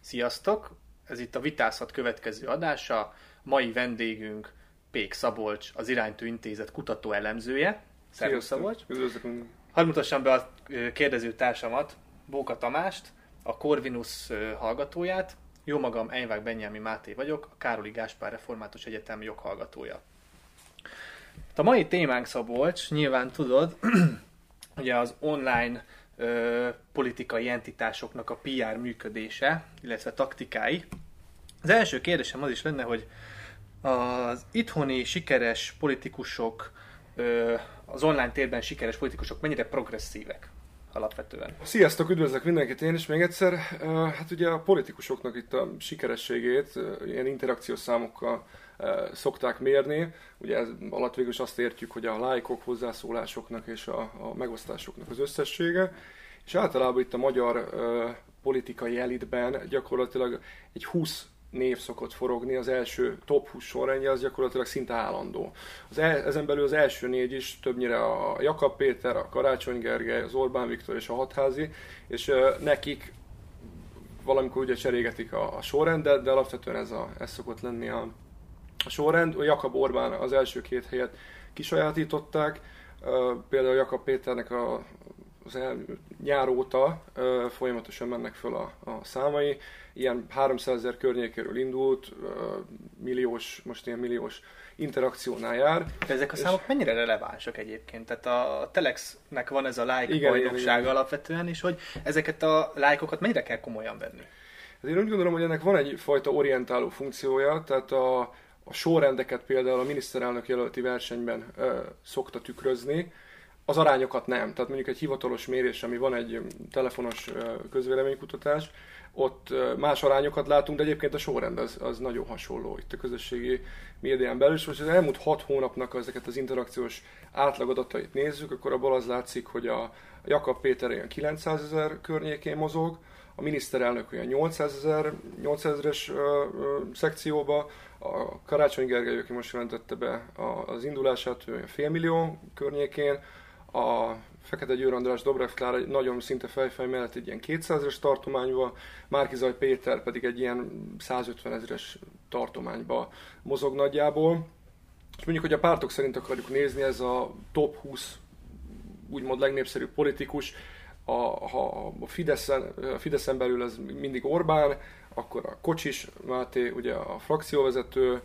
Sziasztok! Ez itt a Vitázhat következő adása. Mai vendégünk Pék Szabolcs, az Iránytű Intézet kutató elemzője. Szervusz Szabolcs! Üdvözlök! Hadd mutassam be a kérdező társamat, Bóka Tamást, a Corvinus hallgatóját. Jó magam, Einvág Benjámin Máté vagyok, a Károli Gáspár Református Egyetem joghallgatója. A mai témánk, Szabolcs, nyilván tudod, ugye az online politikai entitásoknak a PR működése, illetve taktikái. Az első kérdésem az is lenne, hogy az itthoni sikeres politikusok, az online térben sikeres politikusok mennyire progresszívek alapvetően? Sziasztok, üdvözlök mindenkit én is még egyszer. Hát ugye a politikusoknak itt a sikerességét ilyen interakciós számokkal szokták mérni. Ugye ez alatt végül is azt értjük, hogy a lájkok, hozzászólásoknak és a megosztásoknak az összessége. És általában itt a magyar politikai elitben gyakorlatilag egy 20 név szokott forogni, az első top 20 sorrendje az gyakorlatilag szinte állandó. Ezen belül az első négy is többnyire a Jakab Péter, a Karácsony Gergely, az Orbán Viktor és a Hadházy, és nekik valamikor ugye cserégetik a sorrendet, de alapvetően ez szokott lenni a sorrend. A Jakab Orbán az első két helyet kisajátították, például Jakab Péternek az nyár óta folyamatosan mennek föl a számai, ilyen 300 000 környékéről indult, most ilyen milliós interakciónál jár. De ezek a számok mennyire relevánsak egyébként? Tehát a Telexnek van ez a like-boldogság alapvetően, és hogy ezeket a like-okat mennyire kell komolyan venni? Hát én úgy gondolom, hogy ennek van egyfajta orientáló funkciója, tehát a sorrendeket például a miniszterelnök jelölti versenyben szokta tükrözni, az arányokat nem. Tehát mondjuk egy hivatalos mérés, ami van egy telefonos közvéleménykutatás, ott más arányokat látunk, de egyébként a sorrend az nagyon hasonló itt a közösségi médián belül. És most az elmúlt 6 hónapnak ezeket az interakciós átlagadatait nézzük, akkor abban az látszik, hogy a Jakab Péter olyan 900 000 környékén mozog, a miniszterelnök olyan 800 000-es szekcióba, a Karácsony Gergely, aki most jelentette be az indulását, olyan 500 000 környékén, a Fekete Győr András, Dobrev Klára nagyon szinte fejfej mellett egy ilyen 200 000-es tartományba, Márki-Zay Péter pedig egy ilyen 150 000-es tartományba mozog nagyjából. És mondjuk, hogy a pártok szerint akarjuk nézni, ez a top 20 úgymond legnépszerűbb politikus, a Fideszen belül ez mindig Orbán, akkor a Kocsis Máté, ugye a frakcióvezető,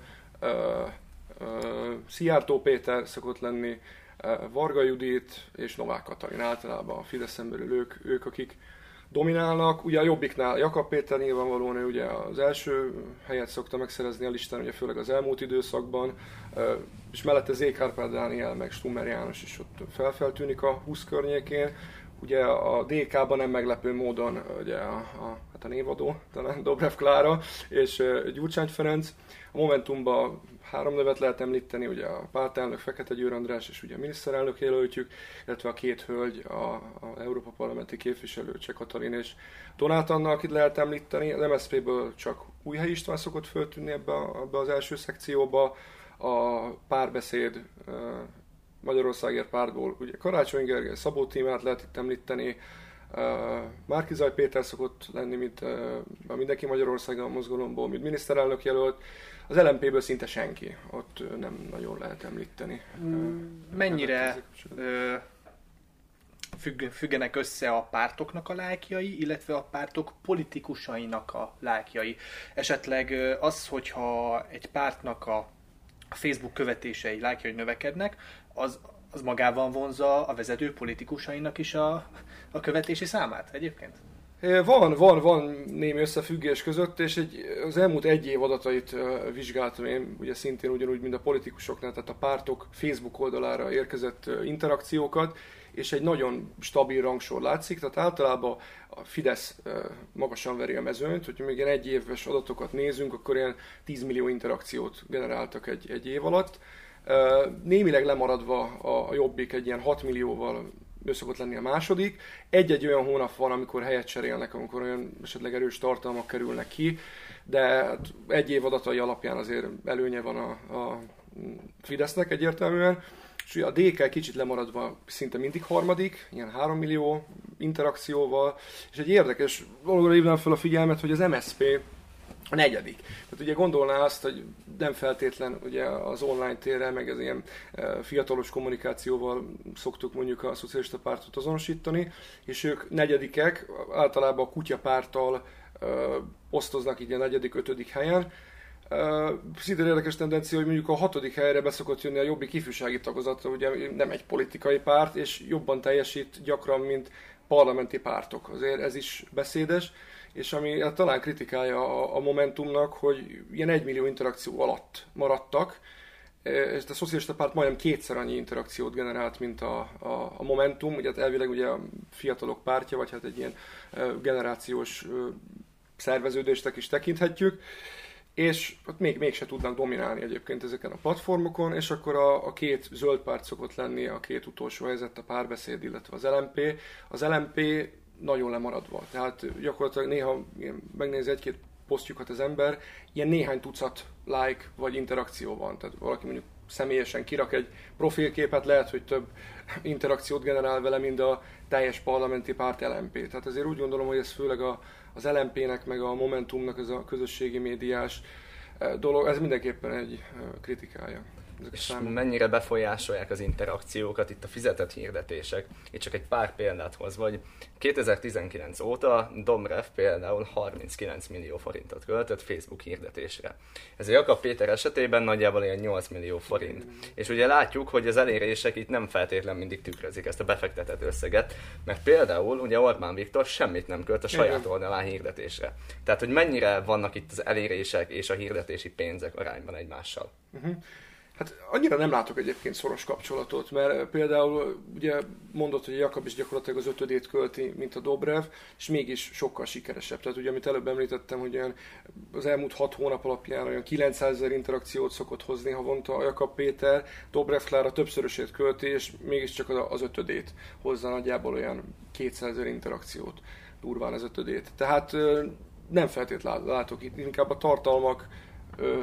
Szijjártó Péter szokott lenni, Varga Judit és Novák Katalin, általában a Fideszen belül ők akik dominálnak. Ugye a Jobbiknál Jakab Péter nyilvánvalóan ugye az első helyet szokta megszerezni a listán, ugye főleg az elmúlt időszakban, és mellette Z. Kárpád Dániel meg Stummer János is ott felfeltűnik a 20 környékén. Ugye a DK-ban nem meglepő módon ugye a névadó, talán Dobrev Klára és Gyurcsány Ferenc. A Momentumban 3 nevet lehet említeni, ugye a pártelnök Fekete Győr András és ugye a miniszterelnök jelöltjük, illetve a 2 hölgy, a Európa Parlamenti képviselő, Cseh Katalin és Donáth Anna, akit lehet említeni. Az MSZP-ből csak Újhely István szokott föltűnni ebbe az első szekcióba. A Párbeszéd Magyarországért pártból ugye Karácsony Gergely, Szabó Tímeát lehet itt említeni, Márki-Zay Péter szokott lenni, mint a Mindenki Magyarországon mozgalomból, mint miniszterelnök jelölt. Az LMP-ből szinte senki, ott nem nagyon lehet említeni. Mennyire függenek össze a pártoknak a lájkjai, illetve a pártok politikusainak a lájkjai? Esetleg az, hogyha egy pártnak a Facebook követései, lájkjai növekednek, az magában vonza a vezető politikusainak is a követési számát egyébként? Van némi összefüggés között, és az elmúlt egy év adatait vizsgáltam én, ugye szintén ugyanúgy, mint a politikusoknál, tehát a pártok Facebook oldalára érkezett interakciókat, és egy nagyon stabil rangsor látszik, tehát általában a Fidesz magasan veri a mezőnyt, hogyha még ilyen egy éves adatokat nézünk, akkor ilyen 10 millió interakciót generáltak egy év alatt. Némileg lemaradva a Jobbik egy ilyen 6 millióval ő szokott lenni a második. Egy-egy olyan hónap van, amikor helyet cserélnek, amikor olyan esetleg erős tartalmak kerülnek ki, de egy év adatai alapján azért előnye van a Fidesznek egyértelműen. És a DK kicsit lemaradva szinte mindig harmadik, ilyen 3 millió interakcióval, és egy érdekes dologra hívnám fel a figyelmet, hogy az MSZP a negyedik. Tehát ugye gondolná azt, hogy nem feltétlen ugye az online térrel, meg az ilyen fiatalos kommunikációval szoktuk mondjuk a szocialista pártot azonosítani, és ők negyedikek, általában a kutyapárttal osztoznak így a negyedik, ötödik helyen. Szintén érdekes tendencia, hogy mondjuk a hatodik helyre beszokott jönni a Jobbik ifjúsági tagozatra, ugye nem egy politikai párt, és jobban teljesít gyakran, mint parlamenti pártok. Azért ez is beszédes, és ami talán kritikája a Momentumnak, hogy ilyen 1 millió interakció alatt maradtak, és a szocialista párt majdnem kétszer annyi interakciót generált, mint a Momentum, ugye hát elvileg ugye a fiatalok pártja, vagy hát egy ilyen generációs szerveződéstek is tekinthetjük, és ott mégse tudnak dominálni egyébként ezeken a platformokon, és akkor a két zöld párt szokott lenni a két utolsó helyzet, a Párbeszéd, illetve az LMP. Az LMP nagyon lemaradva, tehát gyakorlatilag néha megnézi egy-két posztjukat az ember, ilyen néhány tucat like vagy interakció van, tehát valaki mondjuk személyesen kirak egy profilképet, lehet, hogy több interakciót generál vele, mint a teljes parlamenti párt LMP. Tehát azért úgy gondolom, hogy ez főleg az LMP-nek, meg a Momentumnak ez a közösségi médiás dolog, ez mindenképpen egy kritikája. És mennyire befolyásolják az interakciókat itt a fizetett hirdetések? Itt csak egy pár példát hozva, hogy 2019 óta Dobrev például 39 millió forintot költött Facebook hirdetésre. Ez a Jakab Péter esetében nagyjából ilyen 8 millió forint. És ugye látjuk, hogy az elérések itt nem feltétlen mindig tükrözik ezt a befektetett összeget, mert például ugye Orbán Viktor semmit nem költ a saját oldalán hirdetésre. Tehát, hogy mennyire vannak itt az elérések és a hirdetési pénzek arányban egymással? Hát annyira nem látok egyébként szoros kapcsolatot, mert például ugye mondott, hogy Jakab is gyakorlatilag az ötödét költi, mint a Dobrev, és mégis sokkal sikeresebb. Tehát ugye, amit előbb említettem, hogy olyan az elmúlt 6 hónap alapján olyan 900 000 interakciót szokott hozni havonta a Jakab Péter, Dobrev Klára többszörösét költi, és mégiscsak az ötödét hozzá nagyjából olyan 200 000 interakciót, durván az ötödét. Tehát nem feltétlenül látok itt, inkább a tartalmak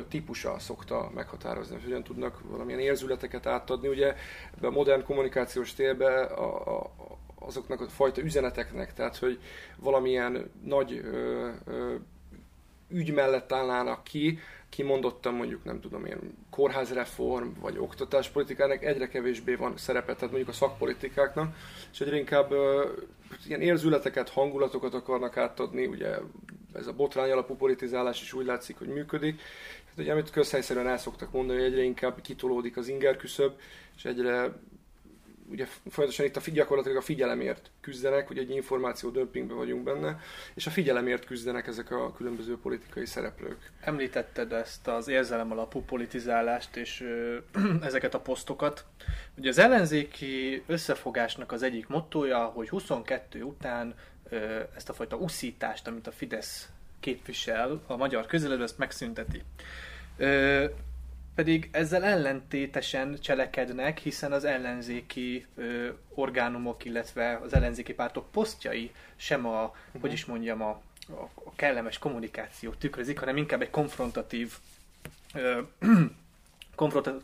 típusa szokta meghatározni, hogy hogyan tudnak valamilyen érzületeket átadni. Ugye a modern kommunikációs térben azoknak a fajta üzeneteknek, tehát hogy valamilyen nagy ügy mellett állnának ki, kimondottan mondjuk nem tudom én kórházreform vagy oktatáspolitikának egyre kevésbé van szerepe, tehát mondjuk a szakpolitikáknak, és egyre inkább ilyen érzületeket, hangulatokat akarnak átadni, ugye ez a botrány alapú politizálás is úgy látszik, hogy működik. Hát ugye, amit közhelyszerűen el szoktak mondani, hogy egyre inkább kitolódik az ingerküszöb, és egyre ugye folyamatosan itt gyakorlatilag a figyelemért küzdenek, ugye egy információ dömpingben vagyunk benne, és a figyelemért küzdenek ezek a különböző politikai szereplők. Említetted ezt az érzelem alapú politizálást és ezeket a posztokat. Ugye az ellenzéki összefogásnak az egyik mottója, hogy 22 után ezt a fajta uszítást, amit a Fidesz képvisel a magyar közéletben, ezt megszünteti. Pedig ezzel ellentétesen cselekednek, hiszen az ellenzéki orgánumok, illetve az ellenzéki pártok posztjai sem a, hogy is mondjam, a kellemes kommunikációt tükrözik, hanem inkább egy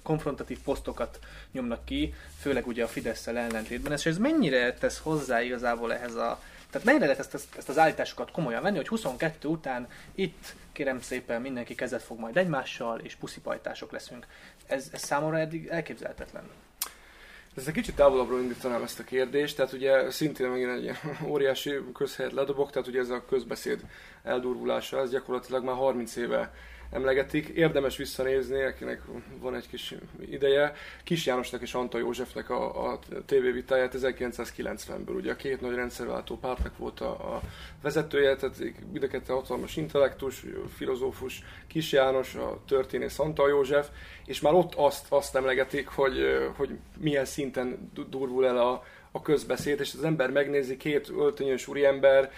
konfrontatív posztokat nyomnak ki, főleg ugye a Fidesszel ellentétben. És ez mennyire tesz hozzá igazából ehhez a... Tehát mennyire lehet ezt az állításokat komolyan venni, hogy 22 után itt, kérem szépen, mindenki kezet fog majd egymással, és puszipajtások leszünk. Ez számomra eddig elképzelhetetlen. Ezt egy kicsit távolabbról indítanám ezt a kérdést, tehát ugye szintén megint egy óriási közhelyet ledobok, tehát ugye ez a közbeszéd eldurvulása, ez gyakorlatilag már 30 éve emlegetik. Érdemes visszanézni, akinek van egy kis ideje, Kis Jánosnak és Antall Józsefnek a tévévitáját 1990-ből. Ugye a két nagy rendszerváltó pártnak volt a vezetője, tehát mind a ketten hatalmas intellektus, filozófus Kis János, a történész Antall József, és már ott azt emlegetik, hogy milyen szinten durvul el a közbeszéd, és az ember megnézi, két öltönyös úriember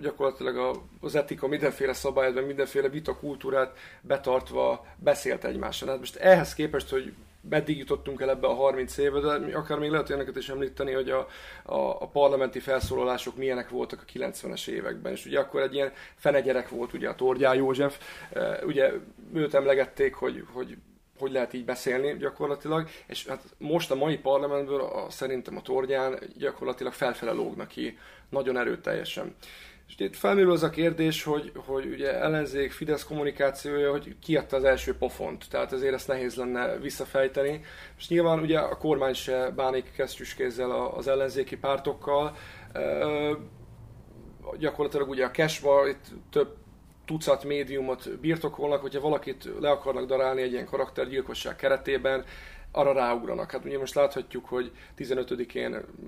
gyakorlatilag az etika mindenféle szabályban, mindenféle vitakultúrát betartva beszélt egymással. Hát most ehhez képest, hogy meddig jutottunk el ebbe a 30 évbe, de akár még lehet ilyeneket is említeni, hogy a parlamenti felszólalások milyenek voltak a 90-es években. És ugye akkor egy ilyen fenegyerek volt ugye a Torgyán József, ugye őt emlegették, hogy lehet így beszélni gyakorlatilag, és hát most a mai parlamentből szerintem a Torgyán gyakorlatilag felfele lógnak ki nagyon erőteljesen. És itt felmerül az a kérdés, hogy ugye ellenzék Fidesz kommunikációja, hogy kiadta az első pofont, tehát ezért ezt nehéz lenne visszafejteni. És nyilván ugye a kormány se bánik kesztyűs kézzel az ellenzéki pártokkal. Gyakorlatilag ugye a Kesma, itt több tucat médiumot birtokolnak, hogyha valakit le akarnak darálni egy ilyen karaktergyilkosság keretében, arra ráugranak. Hát ugye most láthatjuk, hogy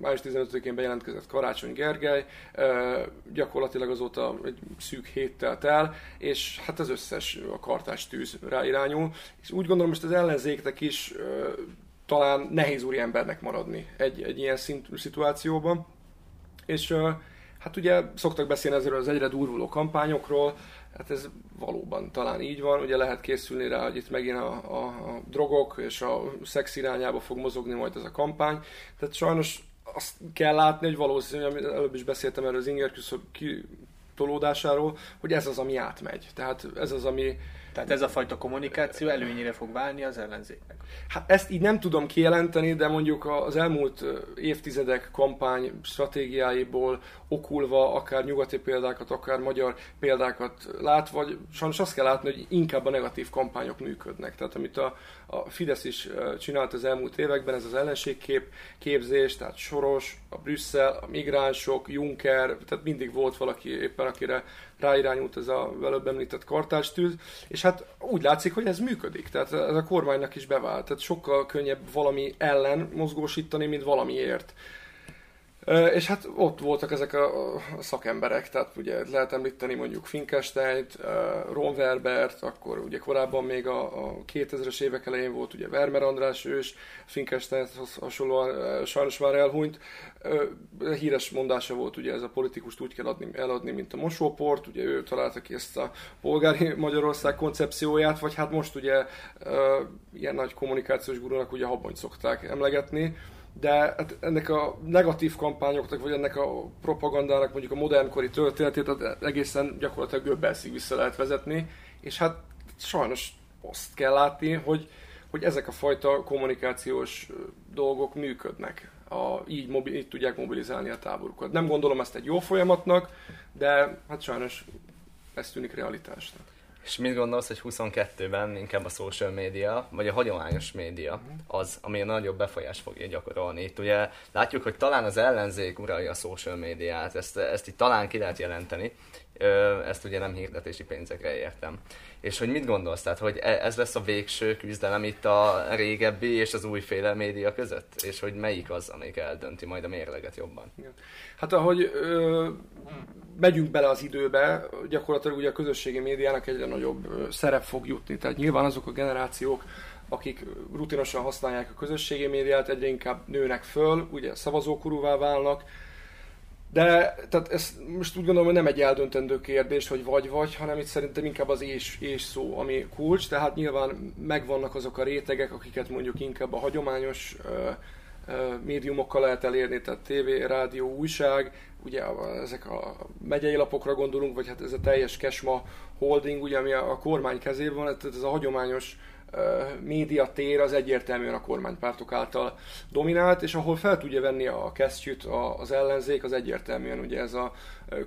május 15-én bejelentkezett Karácsony Gergely, gyakorlatilag azóta egy szűk hét telt el, és hát az összes a kartás tűz ráirányul. És úgy gondolom, most az ellenzéknek is talán nehéz úriembernek maradni egy ilyen szituációban. És hát ugye szoktak beszélni ezzel az egyre durvuló kampányokról, hát ez valóban talán így van, ugye lehet készülni rá, hogy itt megint a drogok és a szex irányába fog mozogni majd ez a kampány. Tehát sajnos azt kell látni, hogy valószínűleg, előbb is beszéltem erről az inger kitolódásáról, hogy ez az, ami átmegy. Tehát ez az, ami... Tehát ez a fajta kommunikáció előnyére fog válni az ellenzéknek. Hát ezt így nem tudom kijelenteni, de mondjuk az elmúlt évtizedek kampány stratégiáiból okulva, akár nyugati példákat, akár magyar példákat látva, sajnos azt kell látni, hogy inkább a negatív kampányok működnek. Tehát amit a Fidesz is csinált az elmúlt években, ez az ellenségképzés, tehát Soros, a Brüsszel, a migránsok, Juncker, tehát mindig volt valaki éppen, akire ráirányult ez a előbb említett kartástűz, és hát úgy látszik, hogy ez működik, tehát ez a kormánynak is bevált, tehát sokkal könnyebb valami ellen mozgósítani, mint valamiért. És hát ott voltak ezek a szakemberek, tehát ugye lehet említeni mondjuk Finkelsteint, Ron Werbert, akkor ugye korábban még a 2000-es évek elején volt ugye Werber András, ő is Finkelstein hasonlóan sajnos már elhunyt. Híres mondása volt ugye ez a politikust úgy kell eladni, mint a mosóport, ugye ő találta ki ezt a polgári Magyarország koncepcióját, vagy hát most ugye ilyen nagy kommunikációs gurúnak ugye Habonyt szokták emlegetni. De hát ennek a negatív kampányoknak, vagy ennek a propagandának mondjuk a modernkori történetét egészen gyakorlatilag Göbbelszig vissza lehet vezetni, és hát sajnos azt kell látni, hogy ezek a fajta kommunikációs dolgok működnek. Így tudják mobilizálni a táborukat. Nem gondolom ezt egy jó folyamatnak, de hát sajnos ez tűnik realitásnak. És mit gondolsz, hogy 22-ben inkább a social média, vagy a hagyományos média az, ami a nagyobb befolyást fogja gyakorolni? Itt ugye látjuk, hogy talán az ellenzék uralja a social médiát, ezt itt talán ki lehet jelenteni, ezt ugye nem hirdetési pénzekre értem. És hogy mit gondolsz, tehát hogy ez lesz a végső küzdelem itt a régebbi és az újféle média között? És hogy melyik az, amelyik eldönti majd a mérleget jobban? Hát ahogy megyünk bele az időbe, gyakorlatilag ugye a közösségi médiának egyre nagyobb szerep fog jutni. Tehát nyilván azok a generációk, akik rutinosan használják a közösségi médiát, egyre inkább nőnek föl, ugye szavazókorúvá válnak. De tehát ez most úgy gondolom, hogy nem egy eldöntendő kérdés, hogy vagy, hanem itt szerintem inkább az és szó, ami kulcs. Tehát nyilván megvannak azok a rétegek, akiket mondjuk inkább a hagyományos médiumokkal lehet elérni, tehát tévé, rádió, újság, ugye ezek a megyei lapokra gondolunk, vagy hát ez a teljes Kesma holding, ugye, ami a kormány kezében van, tehát ez a hagyományos médiatér az egyértelműen a kormánypártok által dominált, és ahol fel tudja venni a kesztyűt az ellenzék, az egyértelműen ugye ez a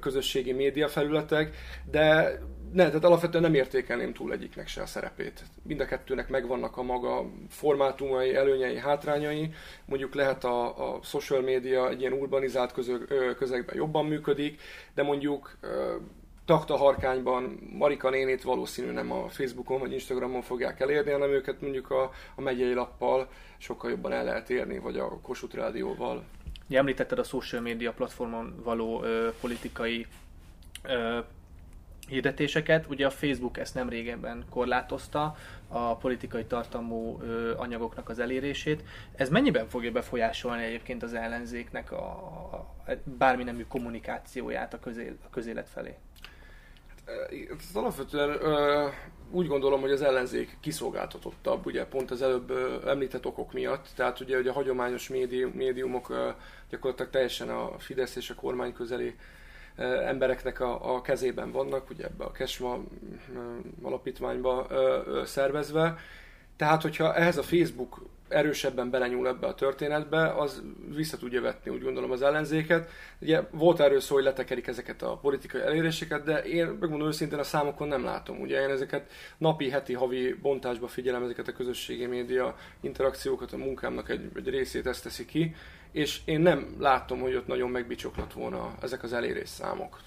közösségi média felületek, de tehát alapvetően nem értékelném túl egyiknek se a szerepét. Mind a kettőnek megvannak a maga formátumai, előnyei, hátrányai. Mondjuk lehet a social media egy ilyen urbanizált közegben jobban működik, de mondjuk Taktaharkányban Marika nénét valószínű nem a Facebookon vagy Instagramon fogják elérni, hanem őket mondjuk a megyei lappal sokkal jobban el lehet érni, vagy a Kossuth Rádióval. Említetted a social media platformon való politikai hirdetéseket. Ugye a Facebook ezt nem régebben korlátozta, a politikai tartalmú anyagoknak az elérését. Ez mennyiben fogja befolyásolni egyébként az ellenzéknek a bármi nemű kommunikációját a közélet felé? Alapvetően úgy gondolom, hogy az ellenzék kiszolgáltatottabb, ugye pont az előbb említett okok miatt, tehát ugye hogy a hagyományos médiumok gyakorlatilag teljesen a Fidesz és a kormány közeli embereknek a kezében vannak, ugye ebbe a Kesma alapítványba szervezve. Tehát, hogyha ehhez a Facebook erősebben belenyúl ebbe a történetbe, az vissza tudja vetni, úgy gondolom, az ellenzéket. Ugye volt erről szó, hogy letekerik ezeket a politikai eléréseket, de én megmondom őszintén a számokon nem látom. Ugye én ezeket napi, heti, havi bontásba figyelem, ezeket a közösségi média interakciókat, a munkámnak egy részét ezt teszi ki, és én nem látom, hogy ott nagyon megbicsoklott volna ezek az elérés számok.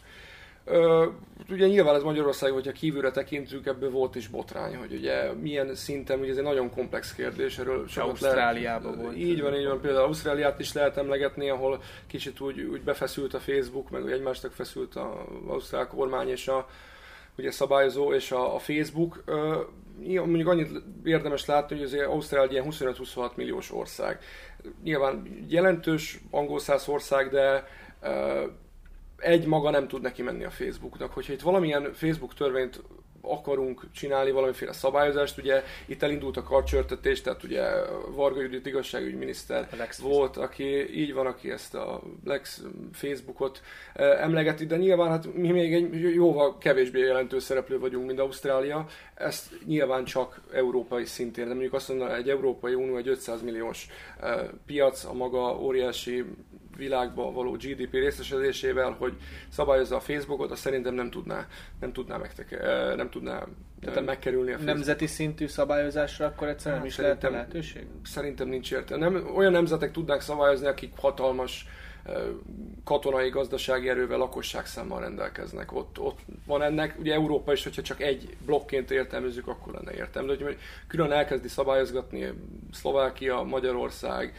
Ugye nyilván ez Magyarország, hogyha kívülre tekintünk, ebből volt is botrány, hogy ugye milyen szinten, ugye ez egy nagyon komplex kérdés, erről Ausztráliában volt. Így van, például Ausztráliát is lehet emlegetni, ahol kicsit úgy befeszült a Facebook, meg egymásnak feszült az ausztrál kormány és a ugye szabályozó és a Facebook. Mondjuk annyit érdemes látni, hogy azért Ausztrália ilyen 25-26 milliós ország. Nyilván jelentős angolszász ország, de egy maga nem tud neki menni a Facebooknak. Hogyha itt valamilyen Facebook törvényt akarunk csinálni, valamiféle szabályozást, ugye itt elindult a karcsörtetés, tehát ugye Varga Judit igazságügyminiszter volt, aki így van, aki ezt a Lex Facebookot emlegeti, de nyilván hát mi még egy jóval kevésbé jelentő szereplő vagyunk, mint Ausztrália, ezt nyilván csak európai szintén, de mondjuk azt mondaná, egy Európai Unió egy 500 milliós piac a maga óriási világba való GDP részesedésével, hogy szabályozza a Facebookot, azt szerintem nem tudná megkerülni a Facebookot. Nemzeti szintű szabályozásra akkor egyszerűen nem is lehet lehetőség? Szerintem nincs értelme. Nem, olyan nemzetek tudnák szabályozni, akik hatalmas katonai, gazdasági erővel, lakosságszámmal rendelkeznek. Ott van ennek. Ugye Európa is, hogyha csak egy blokként értelmezzük, akkor lenne értelme. De hogy külön elkezdi szabályozgatni Szlovákia, Magyarország,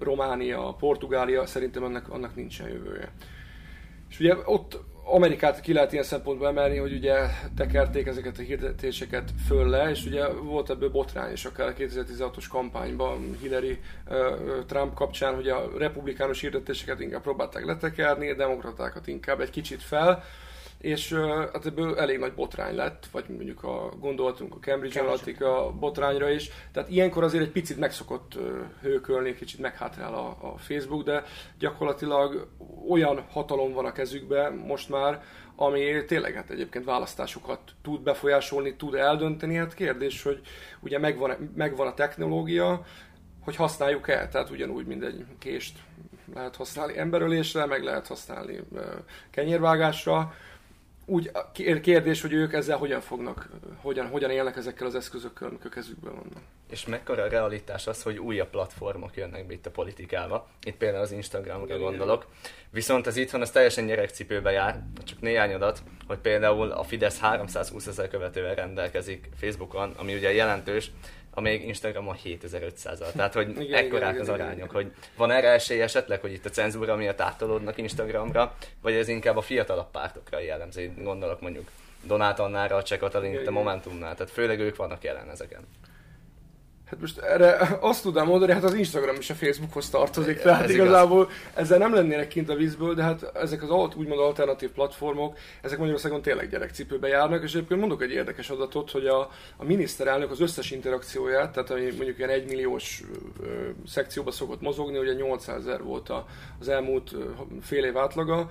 Románia, Portugália, szerintem annak nincsen jövője. És ugye ott Amerikát ki lehet ilyen szempontból emelni, hogy ugye tekerték ezeket a hirdetéseket föl le, és ugye volt ebből botrány is, akár a 2016-os kampányban Hillary-Trump kapcsán, hogy a republikánus hirdetéseket inkább próbálták letekerni, a demokratákat inkább egy kicsit fel, és hát ebből elég nagy botrány lett, vagy mondjuk gondoltunk a Cambridge Analytica botrányra is, tehát ilyenkor azért egy picit megszokott hőkölni, kicsit meghátrál a Facebook, de gyakorlatilag olyan hatalom van a kezükben most már, ami tényleg hát egyébként választásokat tud befolyásolni, tud eldönteni, hát kérdés, hogy ugye megvan a technológia, hogy használjuk el, tehát ugyanúgy, mint egy kést lehet használni emberölésre, meg lehet használni kenyérvágásra. Úgy kérdés, hogy ők ezzel hogyan fognak, hogyan élnek ezekkel az eszközökkel, amik a kezükben vannak. És mekkora a realitás az, hogy újabb platformok jönnek be itt a politikába. Itt például az Instagramra gondolok. Viszont ez itthon, az teljesen gyerekcipőbe jár. Csak néhány adat, hogy például a Fidesz 320 000 követővel rendelkezik Facebookon, ami ugye jelentős, amíg Instagramon 7500-al. Tehát, hogy ekkorák az arányok. Hogy van erre esély esetleg, hogy itt a cenzúra miatt áttolódnak Instagramra, vagy ez inkább a fiatalabb pártokra jellemző, gondolok mondjuk Donáth Annára, a Cseh Katalin, a Momentumnál. Tehát főleg ők vannak jelen ezeken. Hát most erre azt tudnám mondani, hát az Instagram is a Facebookhoz tartozik, tehát igazából ezzel nem lennének kint a vízből, de hát ezek az úgymond alternatív platformok, ezek Magyarországon tényleg gyerekcipőbe járnak, és egyébként mondok egy érdekes adatot, hogy a miniszterelnök az összes interakcióját, tehát ami mondjuk ilyen 1 milliós szekcióba szokott mozogni, ugye 800 000 volt az elmúlt fél év átlaga,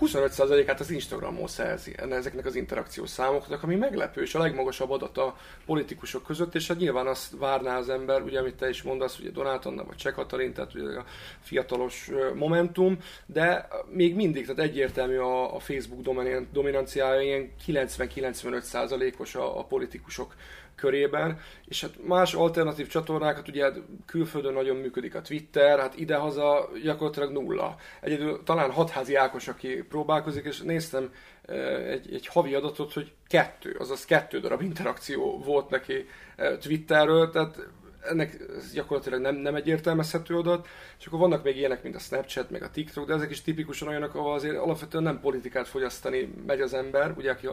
25%-át az Instagramon szerzi ezeknek az interakciós számoknak, ami meglepő, és a legmagasabb adat a politikusok között, és hát nyilván azt várná az ember, ugye amit te is mondasz, ugye Donáth Anna vagy Cseh Katalin, tehát ugye a fiatalos Momentum, de még mindig, tehát egyértelmű a Facebook dominanciája, ilyen 90-95%-os a politikusok körében, és hát más alternatív csatornákat, ugye külföldön nagyon működik a Twitter, hát idehaza gyakorlatilag nulla. Egyedül talán Hadházy Ákos, aki próbálkozik, és néztem egy havi adatot, hogy 2 darab interakció volt neki Twitterről, tehát ennek gyakorlatilag nem egy értelmezhető adat, és akkor vannak még ilyenek, mint a Snapchat, meg a TikTok, de ezek is tipikusan olyanok, ahol azért alapvetően nem politikát fogyasztani megy az ember, ugye, aki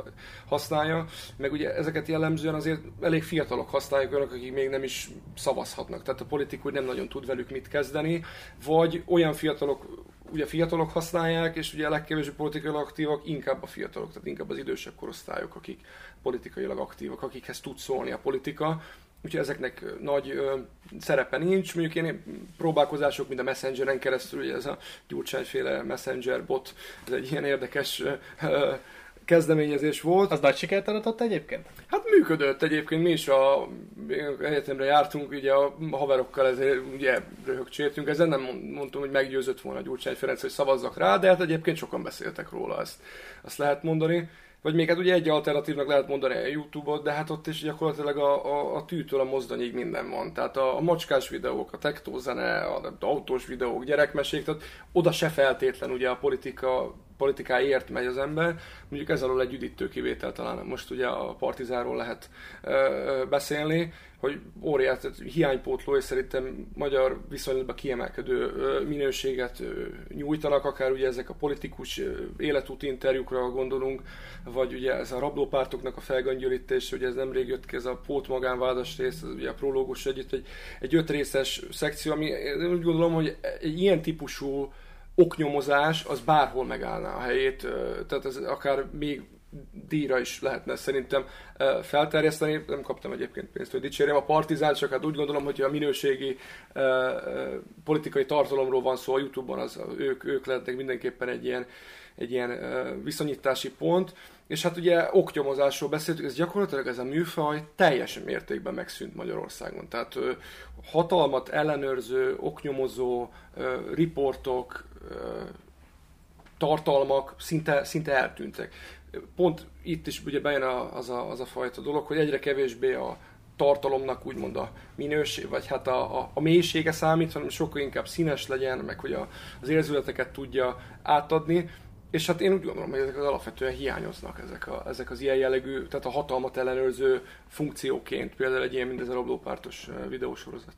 használja, meg ugye ezeket jellemzően azért elég fiatalok használják, olyanok, akik még nem is szavazhatnak, tehát a politikus nem nagyon tud velük mit kezdeni, vagy olyan fiatalok ugye fiatalok használják, és ugye a legkevésbé politikailag aktívak inkább a fiatalok, tehát inkább az idősebb korosztályok, akik politikailag aktívak, akikhez tud szólni a politika. Úgyhogy ezeknek nagy szerepe nincs, mondjuk én próbálkozások, mint a Messengeren keresztül, ugye ez a Gyurcsányféle Messenger bot, ez egy ilyen érdekes kezdeményezés volt. Az nagy sikert aratott egyébként? Hát működött egyébként, mi is a egyetemre jártunk, ugye a haverokkal ezért ugye röhögcsértünk, ezen nem mondtam, hogy meggyőzött volna Gyurcsány Ferenc, hogy szavazzak rá, de hát egyébként sokan beszéltek róla, azt lehet mondani. Vagy még hát ugye egy alternatívnak lehet mondani a YouTube-ot, de hát ott is gyakorlatilag a tűtől a mozdonyig minden van. Tehát a macskás videók, a tektózene, az autós videók, gyerekmesék, tehát oda se feltétlen ugye a politikáért megy az ember. Mondjuk ez alól egy üdítő kivétel talán. Most ugye a Partizánról lehet beszélni, hogy óriás, hiánypótló, és szerintem magyar viszonylatban kiemelkedő minőséget nyújtanak, akár ugye ezek a politikus életút interjúkra gondolunk, vagy ugye ez a rablópártoknak a felgöngyölítés, ugye ez nemrég jött ki, ez a pótmagánvádas rész, ugye a prológus együtt, egy 5 részes szekció, ami én úgy gondolom, hogy egy ilyen típusú oknyomozás, az bárhol megállná a helyét, tehát ez akár még díjra is lehetne szerintem felterjeszteni. Nem kaptam egyébként pénzt, hogy dicsérjem a Partizán, csak hát úgy gondolom, hogy a minőségi politikai tartalomról van szó a YouTube-on, az ők lehetnek mindenképpen egy ilyen viszonyítási pont. És hát ugye oknyomozásról beszéltük, ez gyakorlatilag ez a műfaj teljesen mértékben megszűnt Magyarországon. Tehát hatalmat ellenőrző, oknyomozó riportok, tartalmak szinte eltűntek. Pont itt is ugye bejön az a fajta dolog, hogy egyre kevésbé a tartalomnak úgymond a minőség, vagy hát a mélysége számít, hanem sokkal inkább színes legyen, meg hogy az érzületeket tudja átadni. És hát én úgy gondolom, hogy ezek az alapvetően hiányoznak, ezek az ilyen jellegű, tehát a hatalmat ellenőrző funkcióként, például egy ilyen, mint ez a rablópártos videósorozat.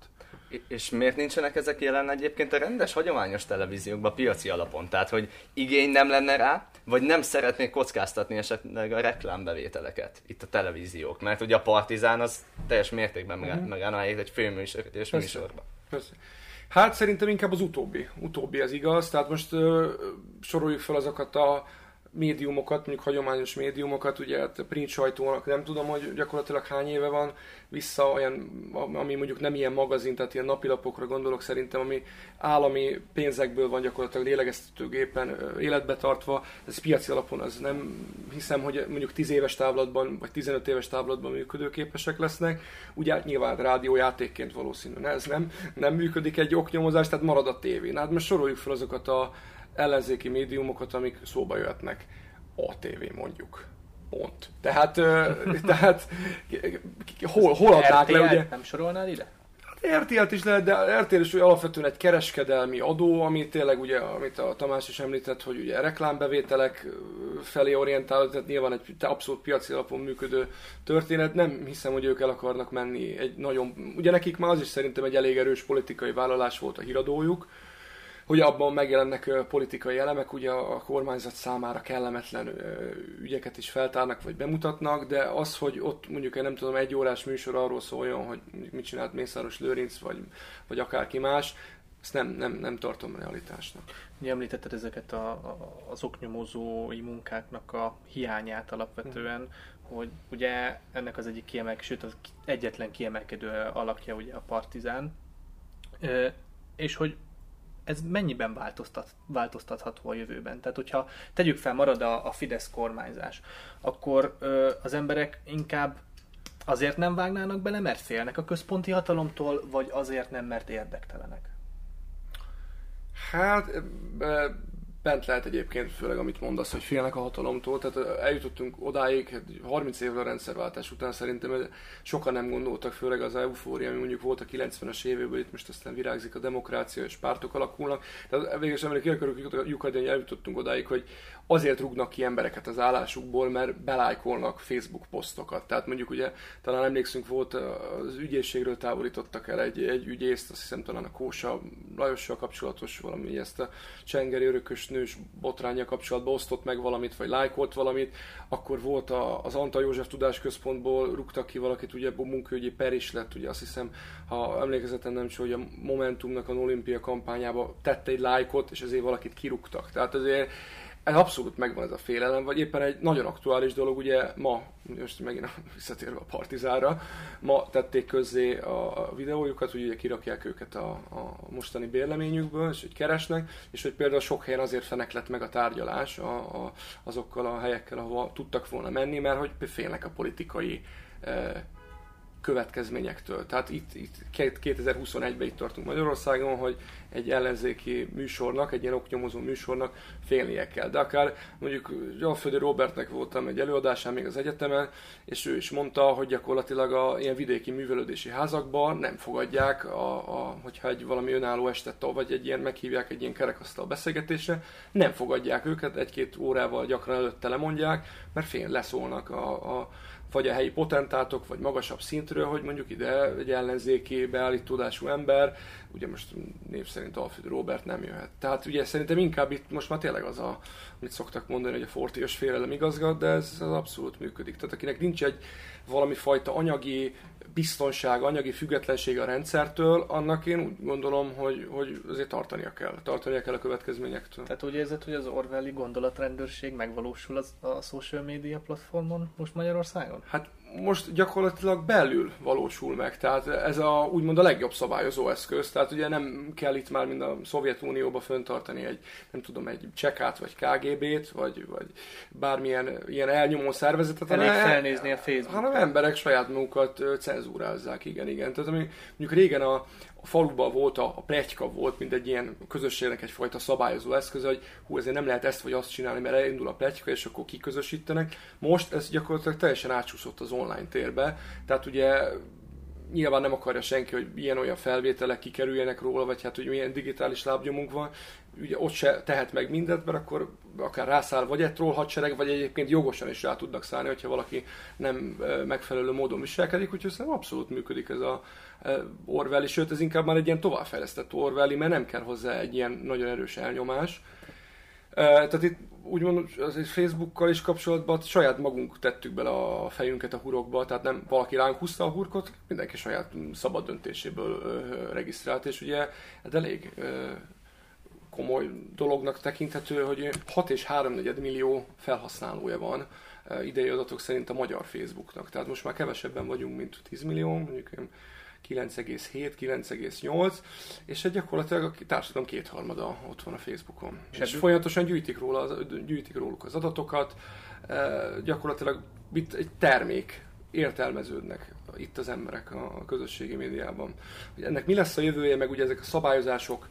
És miért nincsenek ezek jelen egyébként a rendes, hagyományos televíziókban piaci alapon? Tehát, hogy igény nem lenne rá, vagy nem szeretnék kockáztatni esetleg a reklámbevételeket itt a televíziók? Mert ugye a Partizán az teljes mértékben megállnájét egy főműsorban. Persze. Hát szerintem inkább az utóbbi az igaz, tehát most soroljuk fel azokat a médiumokat, mondjuk hagyományos médiumokat, ugye hát print sajtónak nem tudom, hogy gyakorlatilag hány éve van vissza olyan, ami mondjuk nem ilyen magazin, tehát ilyen napilapokra gondolok szerintem, ami állami pénzekből van gyakorlatilag lélegeztetőgépen életbe tartva, ez piaci alapon, az nem hiszem, hogy mondjuk 10 éves távlatban, vagy 15 éves távlatban működőképesek lesznek, ugye nyilván rádiójátékként valószínűen ez nem működik egy oknyomozás, tehát marad a tévé. Hát most soroljuk fel azokat a ellenzéki médiumokat, amik szóba jöhetnek. A TV mondjuk. Pont. Tehát hol adnák le, ugye? Nem sorolnál ide? RTL-t is lehet, de RTL is alapvetően egy kereskedelmi adó, ami tényleg ugye, amit a Tamás is említett, hogy ugye reklámbevételek felé orientáló, tehát nyilván egy abszolút piaci alapon működő történet. Nem hiszem, hogy ők el akarnak menni egy nagyon... Ugye nekik már az is szerintem egy elég erős politikai vállalás volt a híradójuk, hogy abban megjelennek politikai elemek, ugye a kormányzat számára kellemetlen ügyeket is feltárnak, vagy bemutatnak, de az, hogy ott mondjuk nem tudom, egy órás műsor arról szóljon, hogy mit csinált Mészáros Lőrinc, vagy akárki más, ezt nem tartom realitásnak. Ugye említetted ezeket az oknyomozói munkáknak a hiányát alapvetően, hogy ugye ennek az egyik kiemelkedő, sőt az egyetlen kiemelkedő alakja ugye a Partizán, és hogy ez mennyiben változtatható a jövőben? Tehát, hogyha tegyük fel, marad a Fidesz kormányzás, akkor az emberek inkább azért nem vágnának bele, mert félnek a központi hatalomtól, vagy azért nem, mert érdektelenek? Hát, bent lehet egyébként, főleg amit mondasz, hogy félnek a hatalomtól, tehát eljutottunk odáig, 30 évvel a rendszerváltás után szerintem sokan nem gondoltak, főleg az eufória, ami mondjuk volt a 90-es években, itt most aztán virágzik a demokrácia, és pártok alakulnak. Tehát végül sem ki akarjuk lyukadni, hogy eljutottunk odáig, hogy azért rúgnak ki embereket az állásukból, mert belájkolnak Facebook posztokat. Tehát mondjuk ugye talán emlékszünk, volt az ügyészségről távolítottak el egy ügyészt, azt hiszem talán a Kósa Lajossal kapcsolatos valami, ezt a csengeri örökös nős botránnyal kapcsolatban osztott meg valamit, vagy lájkolt valamit, akkor volt az Antall József Tudásközpontból rúgtak ki valakit, ugye munkaügyi per is lett, ugye azt hiszem, ha emlékezetem nem csak, hogy a Momentumnak a olimpia kampányába tette egy lájkot, és ezért valakit kirúgtak. Tehát azért abszolút megvan ez a félelem, vagy éppen egy nagyon aktuális dolog, ugye ma, most megint visszatérve a Partizánra, ma tették közzé a videójukat, hogy ugye kirakják őket a mostani bérleményükből, és hogy keresnek, és hogy például sok helyen azért feneklett meg a tárgyalás azokkal a helyekkel, ahova tudtak volna menni, mert hogy félnek a politikai következményektől. Tehát itt 2021-ben itt tartunk Magyarországon, hogy egy ellenzéki műsornak, egy ilyen oknyomozó műsornak félnie kell. De akár mondjuk Alföldi Robertnek voltam egy előadásán még az egyetemen, és ő is mondta, hogy gyakorlatilag ilyen vidéki művelődési házakban nem fogadják, hogyha egy valami önálló estet, vagy egy ilyen meghívják egy ilyen kerekasztal beszélgetésre, nem fogadják őket, egy-két órával gyakran előtte lemondják, mert leszólnak vagy a helyi potentátok, vagy magasabb szintről, hogy mondjuk ide egy ellenzéki beállítódású ember, ugye most név szerint Alföld Robert nem jöhet. Tehát ugye szerintem inkább itt most már tényleg az amit szoktak mondani, hogy a fortélyos félelem igazgat, de ez abszolút működik. Tehát akinek nincs egy valami fajta anyagi biztonság, anyagi függetlenség a rendszertől, annak én úgy gondolom, hogy azért tartania kell a következményektől. Tehát úgy érzed, hogy az orwelli gondolatrendőrség megvalósul a social media platformon most Magyarországon? Hát most gyakorlatilag belül valósul meg, tehát ez úgymond a legjobb szabályozó eszköz, tehát ugye nem kell itt már mind a Szovjetunióban föntartani egy csekát, vagy KGB-t, vagy bármilyen ilyen elnyomó szervezetet. Elég felnézni a Facebookot. Hanem emberek saját magukat cenzúrázzák, igen. Tehát ami mondjuk régen a faluban volt, a pletyka volt, mint egy ilyen közösségnek egyfajta szabályozó eszköz, hogy ezért nem lehet ezt vagy azt csinálni, mert elindul a pletyka, és akkor kiközösítenek. Most ez gyakorlatilag teljesen átsúszott az online térbe, tehát ugye nyilván nem akarja senki, hogy ilyen-olyan felvételek kikerüljenek róla, vagy hogy milyen digitális lábnyomunk van, ugye ott se tehet meg mindent, mert akkor akár rászáll vagy egy troll hadsereg, vagy egyébként jogosan is rá tudnak szállni, hogyha valaki nem megfelelő módon viselkedik, úgyhogy szerintem abszolút működik ez a orwelli, sőt ez inkább már egy ilyen továbbfejlesztett orwelli, mert nem kell hozzá egy ilyen nagyon erős elnyomás. Tehát itt úgymond Facebookkal is kapcsolatban saját magunk tettük bele a fejünket a hurokba, tehát nem valaki ránk húzta a hurkot, mindenki saját szabad döntéséből regisztrált, és ugye ez elég komoly dolognak tekinthető, hogy 6,34 millió felhasználója van idei adatok szerint a magyar Facebooknak. Tehát most már kevesebben vagyunk, mint 10 millió, mondjuk 9,7, 9,8, és gyakorlatilag a társadalom kétharmada ott van a Facebookon. És folyamatosan gyűjtik róluk az adatokat, gyakorlatilag itt egy termék értelmeződnek itt az emberek a közösségi médiában. Ennek mi lesz a jövője, meg ugye ezek a szabályozások,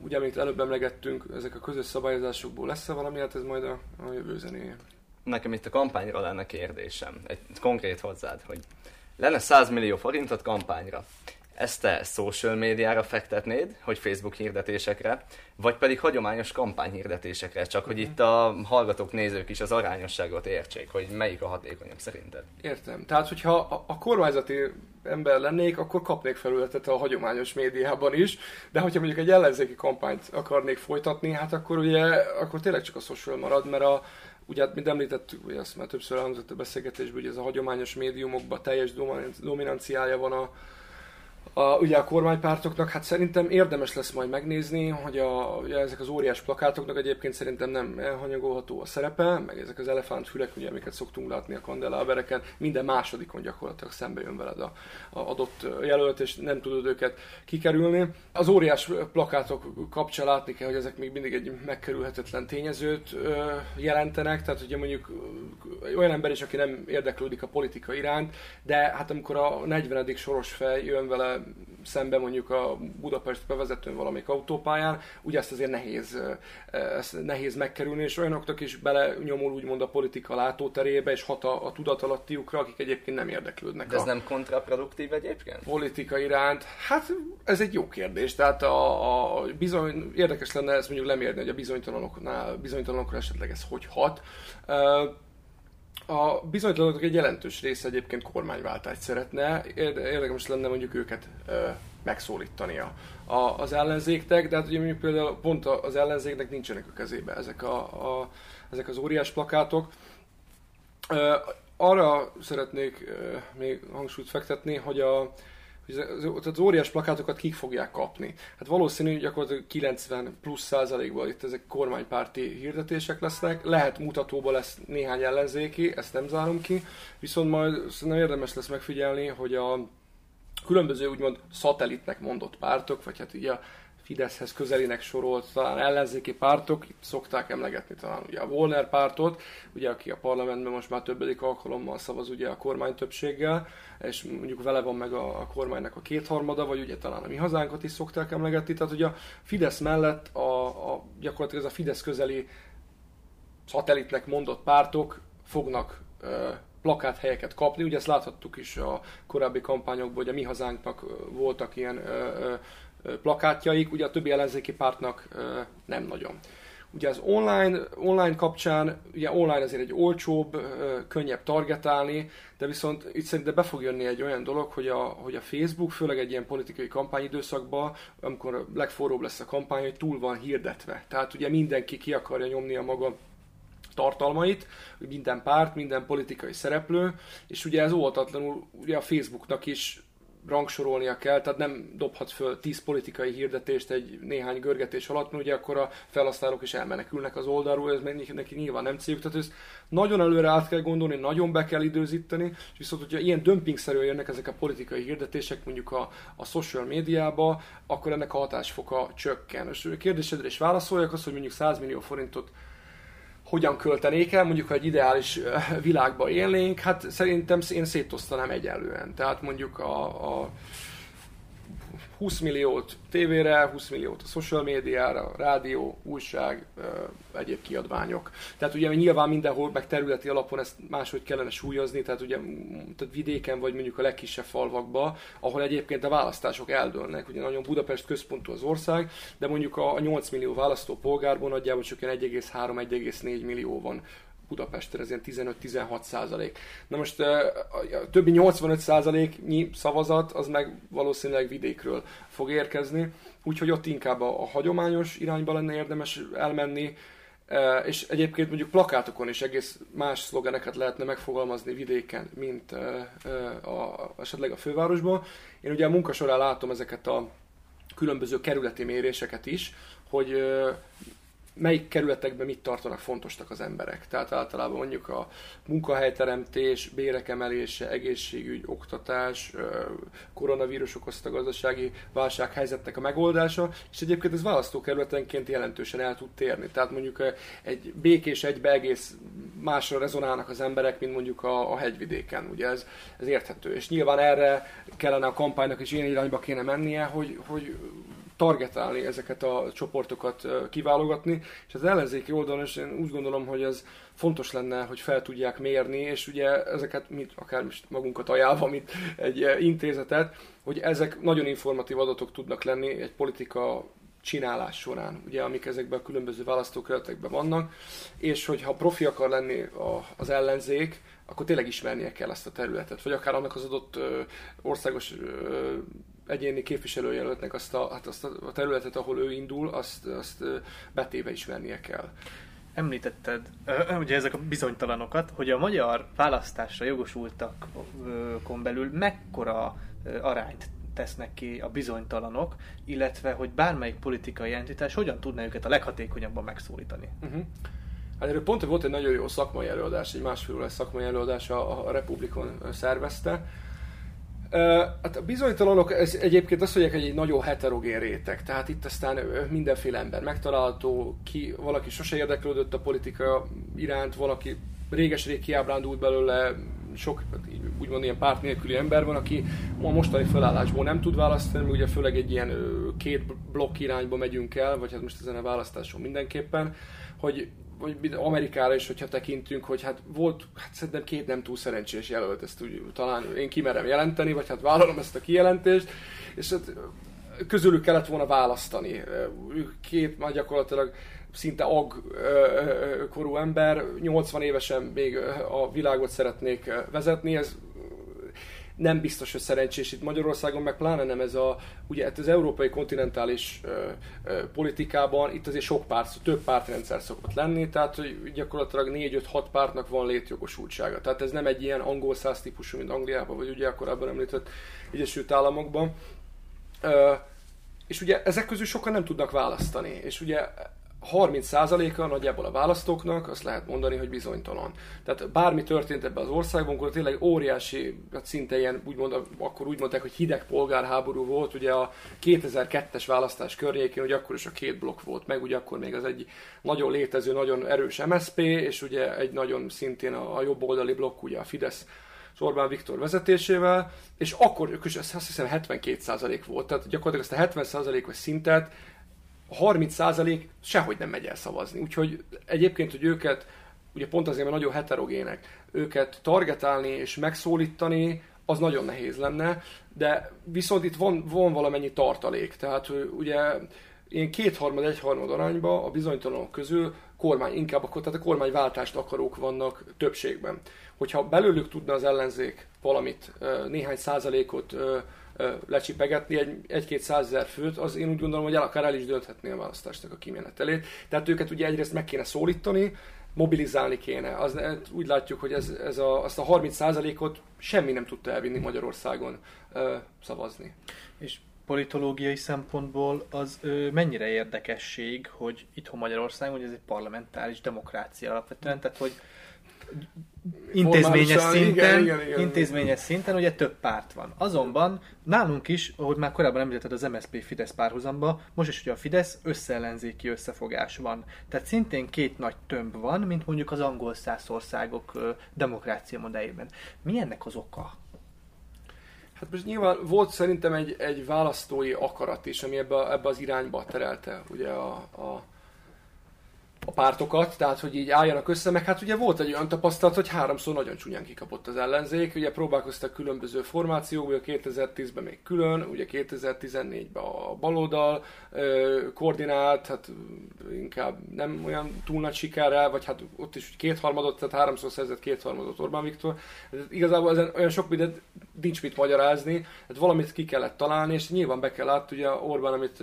ugye amit előbb emlegettünk, ezek a közös szabályozásokból lesz-e valami, hát ez majd a jövő zenéje. Nekem itt a kampányról lenne kérdésem, egy konkrét hozzád, hogy lenne 100 millió forintot kampányra. Ezt te social médiára fektetnéd, hogy Facebook hirdetésekre, vagy pedig hagyományos kampányhirdetésekre, csak hogy itt a hallgatók, nézők is az arányosságot értsék, hogy melyik a hatékonyabb szerinted. Értem. Tehát, hogyha a kormányzati ember lennék, akkor kapnék felületet a hagyományos médiában is, de hogyha mondjuk egy ellenzéki kampányt akarnék folytatni, hát akkor tényleg csak a social marad, mert ugye hát, mint említettük, ugye azt már többször elhangzott a beszélgetésben, hogy ez a hagyományos médiumokban teljes dominanciája van ugye a kormánypártoknak. Hát szerintem érdemes lesz majd megnézni, hogy ugye ezek az óriás plakátoknak egyébként szerintem nem elhanyagolható a szerepe, meg ezek az elefántfülek, ugye, amiket szoktunk látni a kandelábereken, minden másodikon gyakorlatilag szembe jön veled a adott jelölt, és nem tudod őket kikerülni. Az óriás plakátok kapcsán látni kell, hogy ezek még mindig egy megkerülhetetlen tényezőt jelentenek, tehát ugye mondjuk olyan ember is, aki nem érdeklődik a politika iránt, de hát amikor a 40. Sorosfej jön vele szembe mondjuk a Budapest bevezetőn valamelyik autópályán, ugye ezt azért nehéz megkerülni, és olyanoknak is belenyomul úgymond a politika látóterébe, és hat a tudatalattiukra, akik egyébként nem érdeklődnek. De ez nem kontraproduktív egyébként? Politika iránt, hát ez egy jó kérdés, tehát érdekes lenne ezt mondjuk lemérni, hogy a bizonytalanokra esetleg ez hogy hat. A bizonytalanok egy jelentős része egyébként kormányváltást szeretne, érdekes lenne mondjuk őket megszólítania az ellenzéknek, de hát ugye mondjuk például pont az ellenzéknek nincsenek a kezébe ezek az óriás plakátok. Arra szeretnék még hangsúlyt fektetni, hogy az óriás plakátokat kik fogják kapni. Hát valószínű, gyakorlatilag 90+%-ban itt ezek kormánypárti hirdetések lesznek, lehet mutatóba lesz néhány ellenzéki, ezt nem zárom ki, viszont majd szerintem érdemes lesz megfigyelni, hogy a különböző úgymond szatellitnek mondott pártok, vagy hát ugye a Fideszhez közelinek sorolt talán ellenzéki pártok, itt szokták emlegetni talán ugye a Wollner pártot, ugye aki a parlamentben most már többedik alkalommal szavaz ugye a kormány többséggel, és mondjuk vele van meg a kormánynak a 2/3, vagy ugye talán a Mi Hazánkot is szokták emlegetni, tehát ugye a Fidesz mellett gyakorlatilag ez a Fidesz közeli szatellitnek mondott pártok fognak plakáthelyeket kapni, ugye ezt láthattuk is a korábbi kampányokban, hogy a Mi Hazánknak voltak ilyen plakátjaik, ugye a többi ellenzéki pártnak nem nagyon. Ugye az online kapcsán, ugye online azért egy olcsóbb, könnyebb targetálni, de viszont itt szerintem be fog jönni egy olyan dolog, hogy hogy a Facebook, főleg egy ilyen politikai kampányidőszakban, amikor legforróbb lesz a kampány, hogy túl van hirdetve. Tehát ugye mindenki ki akarja nyomni a maga tartalmait, minden párt, minden politikai szereplő, és ugye ez óhatatlanul ugye a Facebooknak is rangsorolnia kell, tehát nem dobhat föl 10 politikai hirdetést egy néhány görgetés alatt, mert ugye akkor a felhasználók is elmenekülnek az oldalról, ez még neki nyilván nem céljuk, tehát ezt nagyon előre át kell gondolni, nagyon be kell időzíteni, és viszont hogyha ilyen dömpingszerűen jönnek ezek a politikai hirdetések mondjuk a social médiába, akkor ennek a hatásfoka csökken. És a kérdésedre is válaszoljak azt, hogy mondjuk 100 millió forintot hogyan költenék el, mondjuk ha egy ideális világban élnénk, hát szerintem én szétosztanám egyenlően. Tehát mondjuk a 20 milliót tévére, 20 milliót a social médiára, rádió, újság, egyéb kiadványok. Tehát ugye nyilván mindenhol, meg területi alapon ezt máshogy kellene súlyozni, tehát ugye tehát vidéken vagy mondjuk a legkisebb falvakba, ahol egyébként a választások eldőlnek. Ugye nagyon Budapest központú az ország, de mondjuk a 8 millió választó polgárban nagyjából csak 1,3-1,4 millió van. Budapesten ez ilyen 15-16%. Na most a többi 85%-nyi szavazat, az meg valószínűleg vidékről fog érkezni, úgyhogy ott inkább a hagyományos irányba lenne érdemes elmenni, és egyébként mondjuk plakátokon is egész más szlogeneket lehetne megfogalmazni vidéken, mint esetleg a fővárosban. Én ugye a munka során látom ezeket a különböző kerületi méréseket is, hogy melyik kerületekben mit tartanak fontosnak az emberek. Tehát általában mondjuk a munkahelyteremtés, bérek emelése, egészségügy, oktatás, koronavírus okozta gazdasági válsághelyzetnek a megoldása, és egyébként ez választókerületenként jelentősen el tud térni. Tehát mondjuk egy Békés egybe egész másra rezonálnak az emberek, mint mondjuk a hegyvidéken. Ugye ez érthető. És nyilván erre kellene a kampánynak is ilyen irányba kéne mennie, hogy targetálni ezeket a csoportokat, kiválogatni, és az ellenzéki oldalon is én úgy gondolom, hogy ez fontos lenne, hogy fel tudják mérni, és ugye ezeket, akár magunkat ajánlva, mint egy intézetet, hogy ezek nagyon informatív adatok tudnak lenni egy politika csinálás során, ugye, amik ezekben a különböző választókerületekben vannak, és hogyha profi akar lenni az ellenzék, akkor tényleg ismernie kell ezt a területet, vagy akár annak az adott országos egyéni képviselőjelöltnek azt a területet, ahol ő indul, azt betéve ismernie kell. Említetted ugye ezek a bizonytalanokat, hogy a magyar választásra jogosultakon belül mekkora arányt tesznek ki a bizonytalanok, illetve hogy bármelyik politikai entitás hogyan tudná őket a leghatékonyabban megszólítani? Hát erről pont volt egy nagyon jó szakmai előadás, egy másfél órás szakmai előadás a Republikon szervezte. Hát a bizonytalanok egyébként azt mondják, hogy egy nagyon heterogén réteg, tehát itt aztán mindenféle ember megtalálható, valaki sose érdeklődött a politika iránt, valaki réges-rég kiábrándult belőle, sok úgymond ilyen párt nélküli ember van, aki a mostani felállásból nem tud választani, ugye főleg egy ilyen két blokk irányba megyünk el, vagy hát most ezen a választáson mindenképpen, hogy Amerikára is, hogyha tekintünk, hogy hát volt, hát szerintem két nem túl szerencsés jelölt, ezt úgy talán én kimerem jelenteni, vagy hát vállalom ezt a kijelentést, és hát közülük kellett volna választani. Két már gyakorlatilag szinte agkorú ember, 80 évesen még a világot szeretnék vezetni, ez nem biztos, hogy szerencsés itt Magyarországon, meg pláne nem ez a, ugye az európai kontinentális politikában itt azért sok párt, több pártrendszer szokott lenni, tehát hogy gyakorlatilag 4-5-6 pártnak van létjogosultsága. Tehát ez nem egy ilyen angol száz típusú, mint Angliában, vagy ugye korábban említett Egyesült Államokban. És ugye ezek közül sokan nem tudnak választani, és ugye 30%-a nagyjából a választóknak, azt lehet mondani, hogy bizonytalan. Tehát bármi történt ebben az országban, akkor tényleg óriási, szinte ilyen, úgymond, akkor úgy mondták, hogy hideg polgárháború volt, ugye a 2002-es választás környékén, hogy akkor is a két blokk volt, meg ugye akkor még az egy nagyon létező, nagyon erős MSZP, és ugye egy nagyon szintén a jobboldali blokk, ugye a Fidesz, Orbán Viktor vezetésével, és akkor ők is azt hiszem 72% volt, tehát gyakorlatilag ezt a 70%-os szintet 30% sehogy nem megy el szavazni. Úgyhogy egyébként, hogy őket, ugye pont azért, mert nagyon heterogének, őket targetálni és megszólítani, az nagyon nehéz lenne, de viszont itt van valamennyi tartalék. Tehát ugye ilyen 2/3-1/3 arányba a bizonytalanok közül kormány, inkább akkor, tehát a kormányváltást akarók vannak többségben. Hogyha belőlük tudna az ellenzék valamit, néhány százalékot lecsipegetni, 1-200 ezer főt, az én úgy gondolom, hogy akár el is dönthetné a választásnak a kimenetelét. Tehát őket ugye egyrészt meg kéne szólítani, mobilizálni kéne. Az, úgy látjuk, hogy azt a 30%-ot semmi nem tudta elvinni Magyarországon szavazni. És politológiai szempontból az mennyire érdekesség, hogy itthon Magyarországon, hogy ez egy parlamentáris demokrácia alapvetően, tehát hogy intézményes szinten ugye több párt van. Azonban nálunk is, ahogy már korábban említetted az MSZP-Fidesz párhuzamba, most is ugye a Fidesz összeellenzéki összefogás van. Tehát szintén két nagy tömb van, mint mondjuk az angol száz országok demokrácia modelljében. Mi ennek az oka? Hát most nyilván volt szerintem egy választói akarat is, ami ebbe az irányba terelte ugye a pártokat, tehát hogy így álljanak össze, meg hát ugye volt egy olyan tapasztalat, hogy 3-szor nagyon csúnyán kikapott az ellenzék, ugye próbálkoztak különböző formációk, ugye 2010-ben még külön, ugye 2014-ben a baloldal koordinált, hát inkább nem olyan túl nagy sikerrel, vagy hát ott is 2/3, tehát 3-szor szerzett 2/3 Orbán Viktor, tehát igazából ezen olyan sok mindent nincs mit magyarázni, tehát valamit ki kellett találni, és nyilván be kell látni, ugye Orbán, amit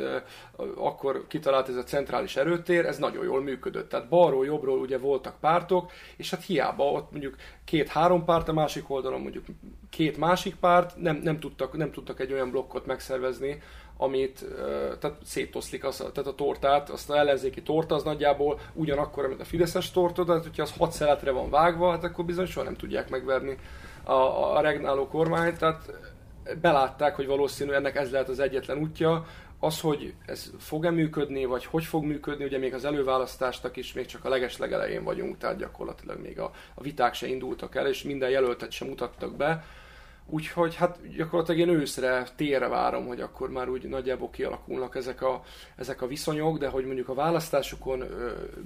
akkor kitalált, ez a centrális erőtér, ez nagyon jól működik. Tehát balról, jobbról ugye voltak pártok, és hát hiába ott mondjuk 2-3 párt, a másik oldalon mondjuk 2 másik párt, nem tudtak egy olyan blokkot megszervezni, amit tehát szétoszlik tehát a tortát, azt az ellenzéki torta az nagyjából ugyanakkor, mint a fideszes torta, de hát, hogyha az 6 szeletre van vágva, hát akkor bizony soha nem tudják megverni a regnáló kormányt, tehát belátták, hogy valószínű ennek ez lehet az egyetlen útja. Az, hogy ez fog-e működni, vagy hogy fog működni, ugye még az előválasztásnak is még csak a legeslegelején vagyunk, tehát gyakorlatilag még a viták se indultak el, és minden jelöltet sem mutattak be. Úgyhogy hát gyakorlatilag én őszre, térre várom, hogy akkor már úgy nagyjából kialakulnak ezek a viszonyok, de hogy mondjuk a választásokon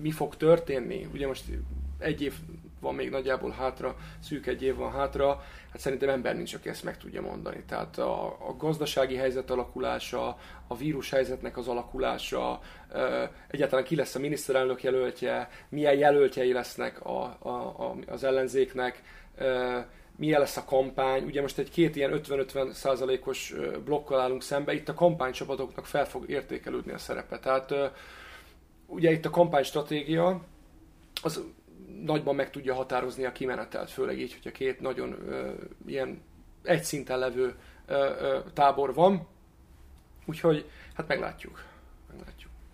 mi fog történni, ugye most egy év van még nagyjából hátra, szűk egy év van hátra, hát szerintem ember nincs, aki ezt meg tudja mondani. Tehát a gazdasági helyzet alakulása, a vírus helyzetnek az alakulása, egyáltalán ki lesz a miniszterelnök jelöltje, milyen jelöltjei lesznek az ellenzéknek, milyen lesz a kampány. Ugye most egy két ilyen 50-50%-os blokkal állunk szembe, itt a kampánycsapatoknak fel fog értékelődni a szerepe. Tehát ugye itt a kampánystratégia az nagyban meg tudja határozni a kimenetelt, főleg így, hogyha két nagyon ilyen egy szinten levő tábor van. Úgyhogy hát meglátjuk.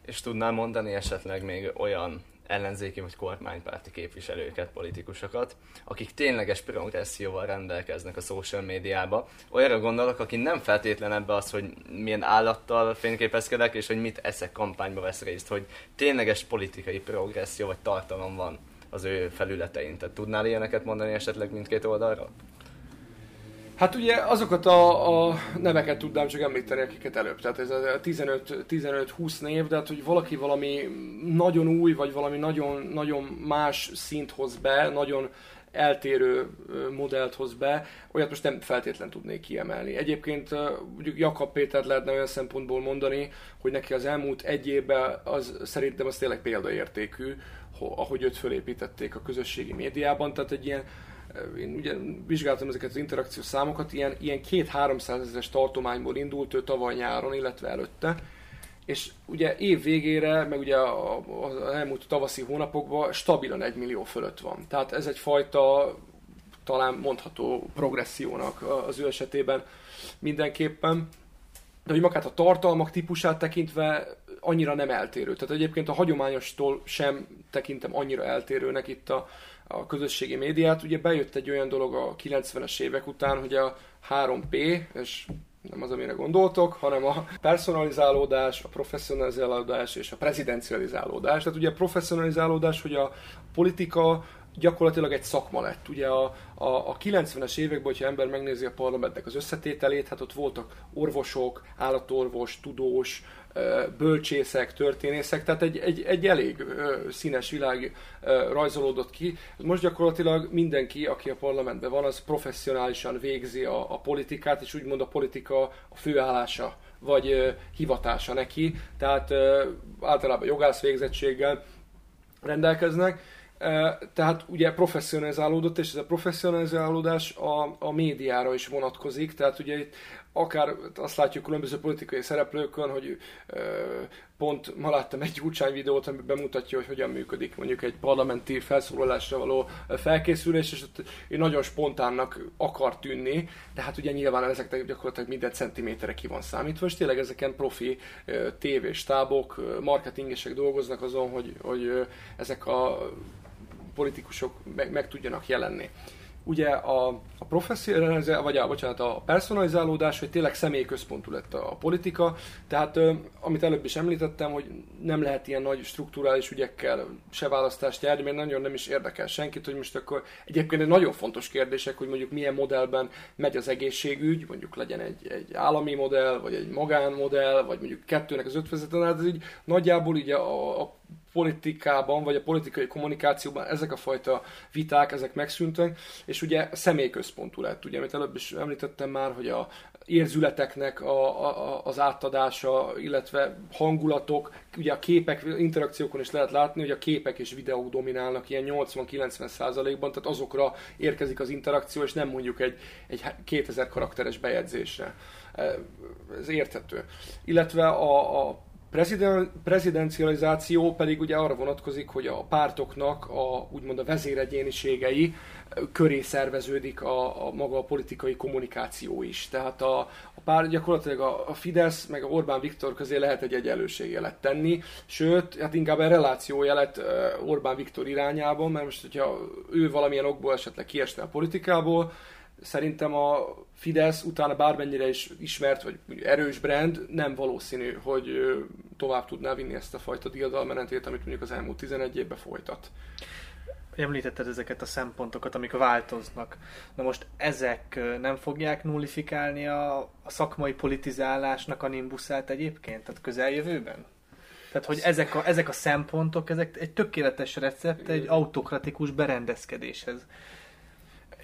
És tudnál mondani esetleg még olyan ellenzéki vagy kormánypárti képviselőket, politikusokat, akik tényleges progresszióval rendelkeznek a social médiába. Olyanra gondolok, aki nem feltétlen ebbe az, hogy milyen állattal fényképezkedek, és hogy mit eszek kampányba vesz részt, hogy tényleges politikai progresszió vagy tartalom van az ő felületein. Tehát tudnál ilyeneket mondani esetleg mindkét oldalra? Hát ugye azokat a neveket tudnám csak említeni, akiket előbb. Tehát ez a 15-20 név, de hát, hogy valaki valami nagyon új, vagy valami nagyon más szint hoz be, nagyon eltérő modellt hoz be, olyat most nem feltétlen tudnék kiemelni. Egyébként mondjuk Jakab Pétert lehetne olyan szempontból mondani, hogy neki az elmúlt egy évben az, szerintem az tényleg példaértékű, ahogy őt fölépítették a közösségi médiában, tehát egy ilyen, én ugye vizsgáltam ezeket az interakciós számokat, ilyen 200-300 ezeres tartományból indult ő tavaly nyáron, illetve előtte, és ugye év végére, meg ugye az elmúlt tavaszi hónapokban stabilan 1 millió fölött van. Tehát ez egyfajta, talán mondható progressziónak az ő esetében mindenképpen. De hogy magát a tartalmak típusát tekintve annyira nem eltérő. Tehát egyébként a hagyományostól sem tekintem annyira eltérőnek itt a közösségi médiát. Ugye bejött egy olyan dolog a 90-es évek után, hogy a 3P, és nem az, amire gondoltok, hanem a personalizálódás, a professzionalizálódás és a prezidencializálódás. Tehát ugye a professzionalizálódás, hogy a politika gyakorlatilag egy szakma lett. Ugye a 90-es években, hogyha ember megnézi a parlamentnek az összetételét, hát ott voltak orvosok, állatorvos, tudós, bölcsészek, történészek, tehát egy elég színes világ rajzolódott ki. Most gyakorlatilag mindenki, aki a parlamentben van, az professzionálisan végzi a politikát, és úgymond a politika a főállása, vagy hivatása neki, tehát általában jogász végzettséggel rendelkeznek. Tehát ugye professzionalizálódott, és ez a professzionalizálódás a médiára is vonatkozik, tehát ugye itt akár azt látjuk különböző politikai szereplőkön, hogy pont ma láttam egy Gyurcsány videót, ami bemutatja, hogy hogyan működik mondjuk egy parlamenti felszólalásra való felkészülés, és nagyon spontánnak akar tűnni, de hát ugye nyilván ezeknek gyakorlatilag minden centiméterre ki van számítva, és tényleg ezeken profi tévéstábok, marketingesek dolgoznak azon, hogy ezek a politikusok meg tudjanak jelenni. Ugye a professzionalizálódás, vagy a personalizálódás, hogy tényleg személyközpontú lett a politika, tehát amit előbb is említettem, hogy nem lehet ilyen nagy strukturális ügyekkel se választást járni, mert nagyon nem is érdekel senkit, hogy most akkor egyébként nagyon fontos kérdések, hogy mondjuk milyen modellben megy az egészségügy, mondjuk legyen egy állami modell, vagy egy magánmodell, vagy mondjuk kettőnek az ötvözeten, hát ez így nagyjából így a politikában, vagy a politikai kommunikációban ezek a fajta viták, ezek megszűntek, és ugye személyközpontú lett, ugye, amit előbb is említettem már, hogy a érzületeknek az átadása, illetve hangulatok, ugye a képek, interakciókon is lehet látni, hogy a képek és videók dominálnak ilyen 80-90%-ban, tehát azokra érkezik az interakció, és nem mondjuk egy 2000 karakteres bejegyzésre. Ez érthető. Illetve a prezidencializáció pedig ugye arra vonatkozik, hogy a pártoknak úgymond a vezéregyéniségei köré szerveződik a maga a politikai kommunikáció is. Tehát a párt gyakorlatilag a Fidesz meg a Orbán Viktor közé lehet egy egyenlőségjelet tenni, sőt, hát inkább egy relációjelet Orbán Viktor irányában, mert most, hogyha ő valamilyen okból esetleg kiesne a politikából, szerintem a Fidesz utána bármennyire is ismert, vagy erős brand, nem valószínű, hogy tovább tudná vinni ezt a fajta diadalmenetét, amit mondjuk az elmúlt 11 évben folytat. Említetted ezeket a szempontokat, amik változnak. Na most ezek nem fogják nullifikálni a szakmai politizálásnak a nimbuszát egyébként? Tehát közeljövőben? Tehát, hogy ezek a szempontok, ezek egy tökéletes recept egy autokratikus berendezkedéshez.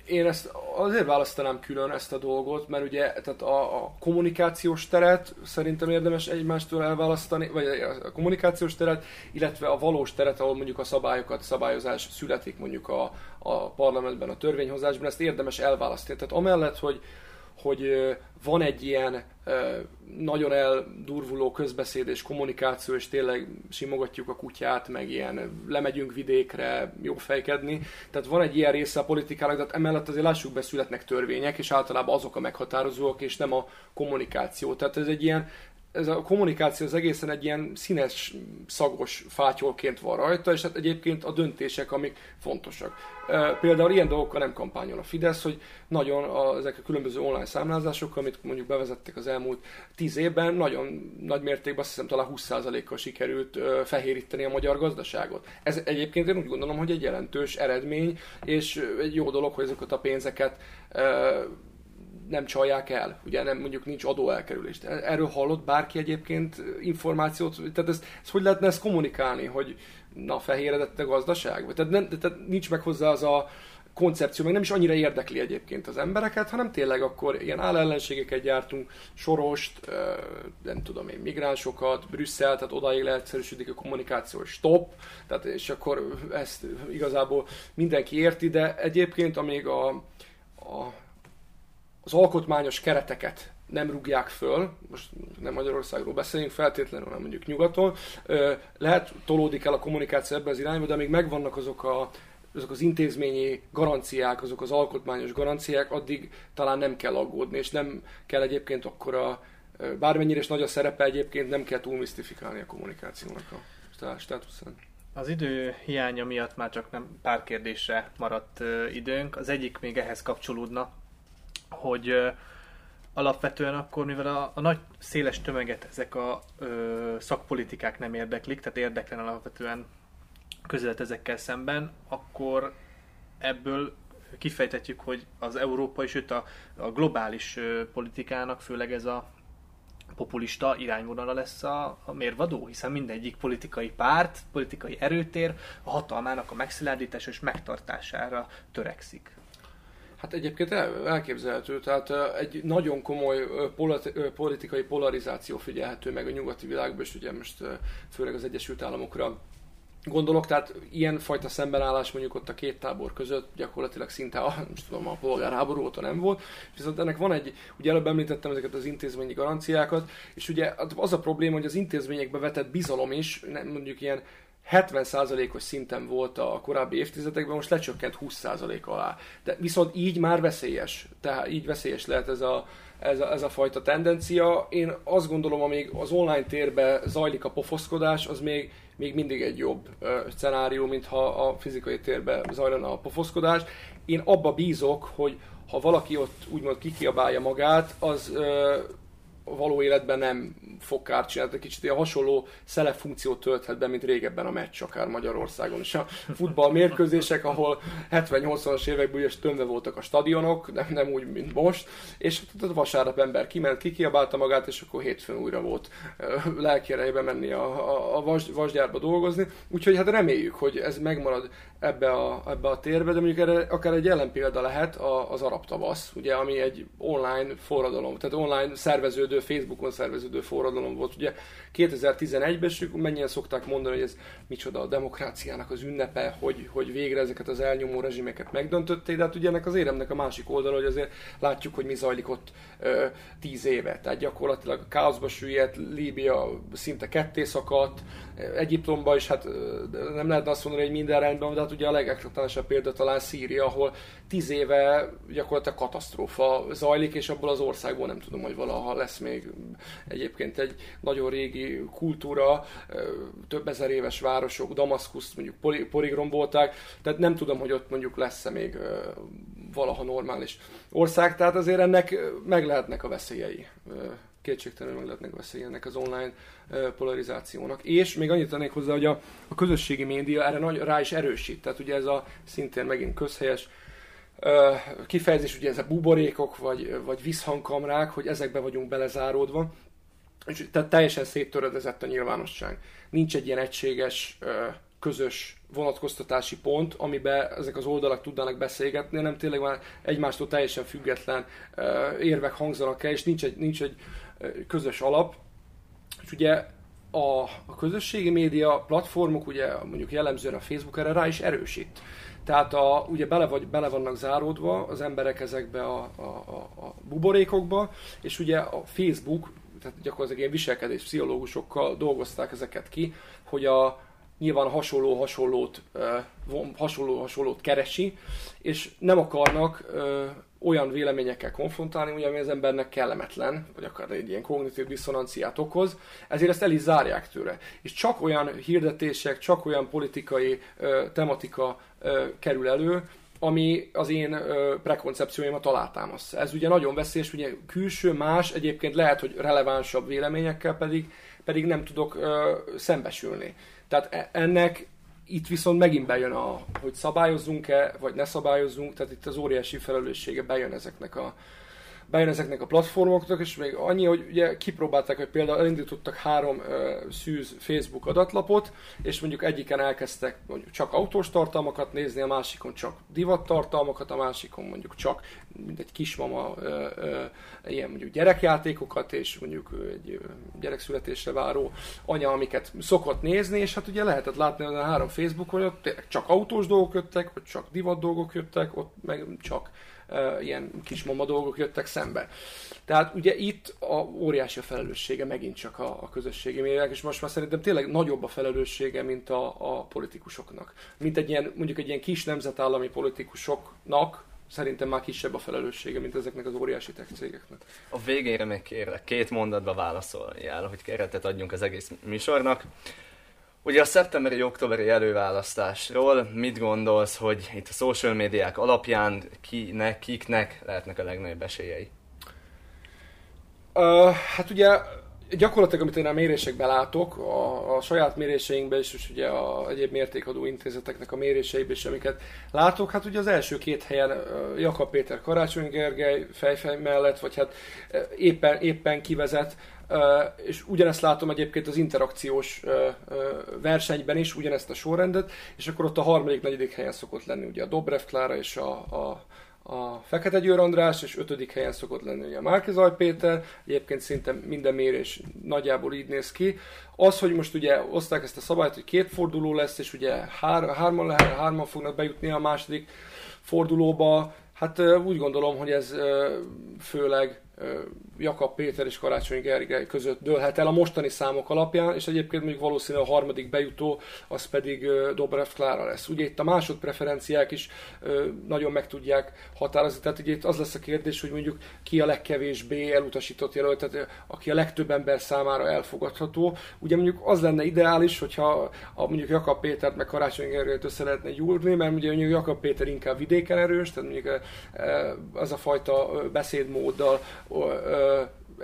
Én ezt azért választanám külön ezt a dolgot, mert ugye tehát a kommunikációs teret szerintem érdemes egymástól elválasztani, vagy a kommunikációs teret, illetve a valós teret, ahol mondjuk a szabályozás születik mondjuk a parlamentben, a törvényhozásban, ezt érdemes elválasztani. Tehát amellett, hogy van egy ilyen nagyon eldurvuló közbeszéd és kommunikáció, és tényleg simogatjuk a kutyát, meg ilyen lemegyünk vidékre jó fejkedni. Tehát van egy ilyen része a politikának, tehát emellett azért lássuk be, születnek törvények, és általában azok a meghatározóak, és nem a kommunikáció. Tehát ez a kommunikáció az egészen egy ilyen színes, szagos fátyolként van rajta, és hát egyébként a döntések, amik fontosak. Például ilyen dolgokkal nem kampányol a Fidesz, hogy nagyon ezek a különböző online számlázások, amit mondjuk bevezettek az elmúlt 10 évben, nagyon nagy mértékben, azt hiszem, talán 20%-kal sikerült fehéríteni a magyar gazdaságot. Ez egyébként én úgy gondolom, hogy egy jelentős eredmény, és egy jó dolog, hogy ezeket a pénzeket nem csalják el, ugye nem, mondjuk nincs adóelkerülést. Erről hallott bárki egyébként információt? Tehát ezt hogy lehetne ezt kommunikálni, hogy na fehéredett a gazdaság? Tehát nincs meg hozzá az a koncepció, meg nem is annyira érdekli egyébként az embereket, hanem tényleg akkor ilyen állellenségeket gyártunk, Sorost, nem tudom én, migránsokat, Brüsszel, tehát odáig leegyszerűsödik a kommunikáció, stop, tehát és akkor ezt igazából mindenki érti, de egyébként amíg az alkotmányos kereteket nem rúgják föl, most nem Magyarországról beszélünk feltétlenül, hanem mondjuk nyugaton, lehet tolódik el a kommunikáció ebben az irányba, de amíg megvannak azok az intézményi garanciák, azok az alkotmányos garanciák, addig talán nem kell aggódni, és nem kell egyébként akkora, bármennyire is nagy a szerepe egyébként, nem kell túl misztifikálni a kommunikációnak a státuszán. Az idő hiánya miatt már csak nem pár kérdésre maradt időnk. Az egyik még ehhez kapcsolódna, hogy alapvetően akkor, mivel a nagy széles tömeget ezek a szakpolitikák nem érdeklik, tehát érdeklen alapvetően közelet ezekkel szemben, akkor ebből kifejthetjük, hogy az európai, sőt a globális politikának főleg ez a populista irányvonala lesz a mérvadó, hiszen mindegyik politikai párt, politikai erőtér a hatalmának a megszilárdítása és megtartására törekszik. Hát egyébként elképzelhető, tehát egy nagyon komoly politikai polarizáció figyelhető meg a nyugati világban, és ugye most főleg az Egyesült Államokra gondolok, tehát ilyenfajta szembenállás mondjuk ott a két tábor között gyakorlatilag szinte a polgárháború óta nem volt, viszont ennek van ugye előbb említettem ezeket az intézményi garanciákat, és ugye az a probléma, hogy az intézményekbe vetett bizalom is, mondjuk ilyen 70%-os szinten volt a korábbi évtizedekben, most lecsökkent 20% alá. De viszont így már veszélyes, tehát így veszélyes lehet ez a fajta tendencia. Én azt gondolom, amíg az online térben zajlik a pofoszkodás, az még mindig egy jobb szenárió, mintha a fizikai térben zajlana a pofoszkodás. Én abba bízok, hogy ha valaki ott úgymond kikiabálja magát, az való életben nem fog kárt csinálni. Kicsit ilyen hasonló szeleffunkciót tölthet be, mint régebben a meccs, akár Magyarországon is. A futballmérkőzések, ahol 70-80-as évekből is tömve voltak a stadionok, nem úgy, mint most, és a vasárnap ember kiment, kikiabálta magát, és akkor hétfőn újra volt lelkierejébe menni a vasgyárba dolgozni. Úgyhogy hát reméljük, hogy ez megmarad ebbe a térbe, de mondjuk erre akár egy ellenpélda lehet az arab tavasz, ugye, ami egy online forradalom, tehát online szerveződő, Facebookon szerveződő forradalom volt. Ugye 2011-ben, és mennyien szokták mondani, hogy ez micsoda a demokráciának az ünnepe, hogy végre ezeket az elnyomó rezsimeket megdöntötték, de hát ugye ennek az éremnek a másik oldala, hogy azért látjuk, hogy mi zajlik ott 10 éve. Tehát gyakorlatilag a káoszba süllyedt, Líbia szinte ketté szakadt, Egyiptomban is, hát nem lehetne azt mondani, hogy minden rendben, de hát ugye a legeklatánsabb példa talán Szíria, ahol 10 éve gyakorlatilag katasztrófa zajlik, és abból az országból nem tudom, hogy valaha lesz még egyébként egy nagyon régi kultúra, több ezer éves városok, Damaszkuszt mondjuk porigrombolták, tehát nem tudom, hogy ott mondjuk lesz-e még valaha normális ország, tehát azért ennek meg lehetnek a veszélyei. Kétségtelenül meg lehetnek veszélyei ennek az online polarizációnak. És még annyit tennék hozzá, hogy a közösségi média erre rá is erősít, tehát ugye ez a szintén megint közhelyes kifejezés, ugye ez a buborékok, vagy visszhangkamrák, hogy ezekbe vagyunk belezáródva, és tehát teljesen széttöredezett a nyilvánosság. Nincs egy ilyen egységes, közös vonatkoztatási pont, amiben ezek az oldalak tudnának beszélgetni, hanem tényleg már egymástól teljesen független érvek hangzanak el, és nincs egy közös alap. És ugye a közösségi média platformok, ugye mondjuk jellemzően a Facebook erre rá is erősít. Tehát ugye bele vannak záródva az emberek ezekbe a buborékokba, és ugye a Facebook, tehát gyakorlatilag ilyen viselkedés pszichológusokkal dolgozták ezeket ki, hogy nyilván hasonló-hasonlót keresi, és nem akarnak olyan véleményekkel konfrontálni, ugye, ami az embernek kellemetlen, vagy akár egy ilyen kognitív diszonanciát okoz, ezért ezt el is zárják tőle. És csak olyan hirdetések, csak olyan politikai tematika kerül elő, ami az én prekoncepcióimat alátámasztja. Ez ugye nagyon veszélyes, ugye külső más, egyébként lehet, hogy relevánsabb véleményekkel pedig nem tudok szembesülni. Tehát ennek itt viszont megint bejön hogy szabályozzunk-e, vagy ne szabályozzunk, tehát itt az óriási felelőssége bejön ezeknek a bejön ezeknek a platformoknak, és még annyi, hogy ugye kipróbálták, hogy például elindítottak 3 szűz Facebook adatlapot, és mondjuk egyiken elkezdtek mondjuk csak autós tartalmakat nézni, a másikon csak divattartalmakat, a másikon mondjuk csak mindegy kismama ilyen mondjuk gyerekjátékokat, és mondjuk egy gyerekszületésre váró anya, amiket szokott nézni, és hát ugye lehetett látni a 3 Facebookon, hogy ott csak autós dolgok jöttek, ott csak divat dolgok jöttek, ott meg csak ilyen kismama dolgok jöttek szembe. Tehát ugye itt óriási a felelőssége megint csak a közösségi médiának, és most már szerintem tényleg nagyobb a felelőssége, mint a politikusoknak. Mint egy ilyen, mondjuk egy ilyen kis nemzetállami politikusoknak, szerintem már kisebb a felelőssége, mint ezeknek az óriási tech cégeknek. A végére még kérlek, 2 mondatba válaszoljál, hogy keretet adjunk az egész műsornak. Ugye a szeptemberi-októberi előválasztásról mit gondolsz, hogy itt a social médiák alapján kiknek lehetnek a legnagyobb esélyei? Hát ugye gyakorlatilag, amit én a mérésekben látok, a saját méréseinkben és ugye a egyéb mértékadó intézeteknek a méréseiben is, amiket látok, hát ugye az első 2 helyen Jakab Péter, Karácsony Gergely fejfej mellett, vagy hát éppen kivezet. És ugyanezt látom egyébként az interakciós versenyben is, ugyanezt a sorrendet, és akkor ott a 3.-4. helyen szokott lenni ugye a Dobrev Klára és a Fekete Győr András, és 5. helyen szokott lenni ugye a Márki-Zay Péter, egyébként szinte minden mérés nagyjából így néz ki. Az, hogy most ugye oszták ezt a szabályt, hogy 2 forduló lesz, és ugye 3-an fognak bejutni a második fordulóba, hát úgy gondolom, hogy ez főleg Jakab Péter és Karácsony Gergely között dőlhet el a mostani számok alapján, és egyébként mondjuk valószínűleg a 3. bejutó, az pedig Dobrev Klára lesz. Ugye itt a másodpreferenciák is nagyon meg tudják határozni, tehát ugye itt az lesz a kérdés, hogy mondjuk ki a legkevésbé elutasított jelölt, tehát aki a legtöbb ember számára elfogadható. Ugye mondjuk az lenne ideális, hogyha mondjuk Jakab Pétert meg Karácsony Gergelyt össze lehetne gyúrni, mert ugye mondjuk Jakab Péter inkább vidéken erős, tehát mondjuk az a fajta beszédmóddal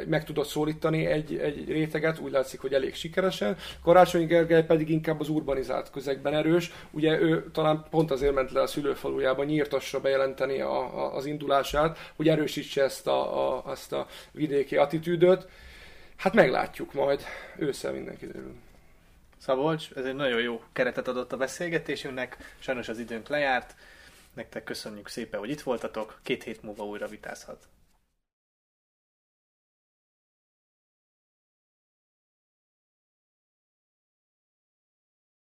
meg tudod szólítani egy réteget, úgy látszik, hogy elég sikeresen. Karácsony Gergely pedig inkább az urbanizált közegben erős. Ugye ő talán pont azért ment le a szülőfalujába nyírtasra bejelenteni az indulását, hogy erősítse ezt a vidéki attitűdöt. Hát meglátjuk majd ősszel mindenki derül. Szabolcs, ez egy nagyon jó keretet adott a beszélgetésünknek, sajnos az időnk lejárt. Nektek köszönjük szépen, hogy itt voltatok, 2 hét múlva újra vitázhat.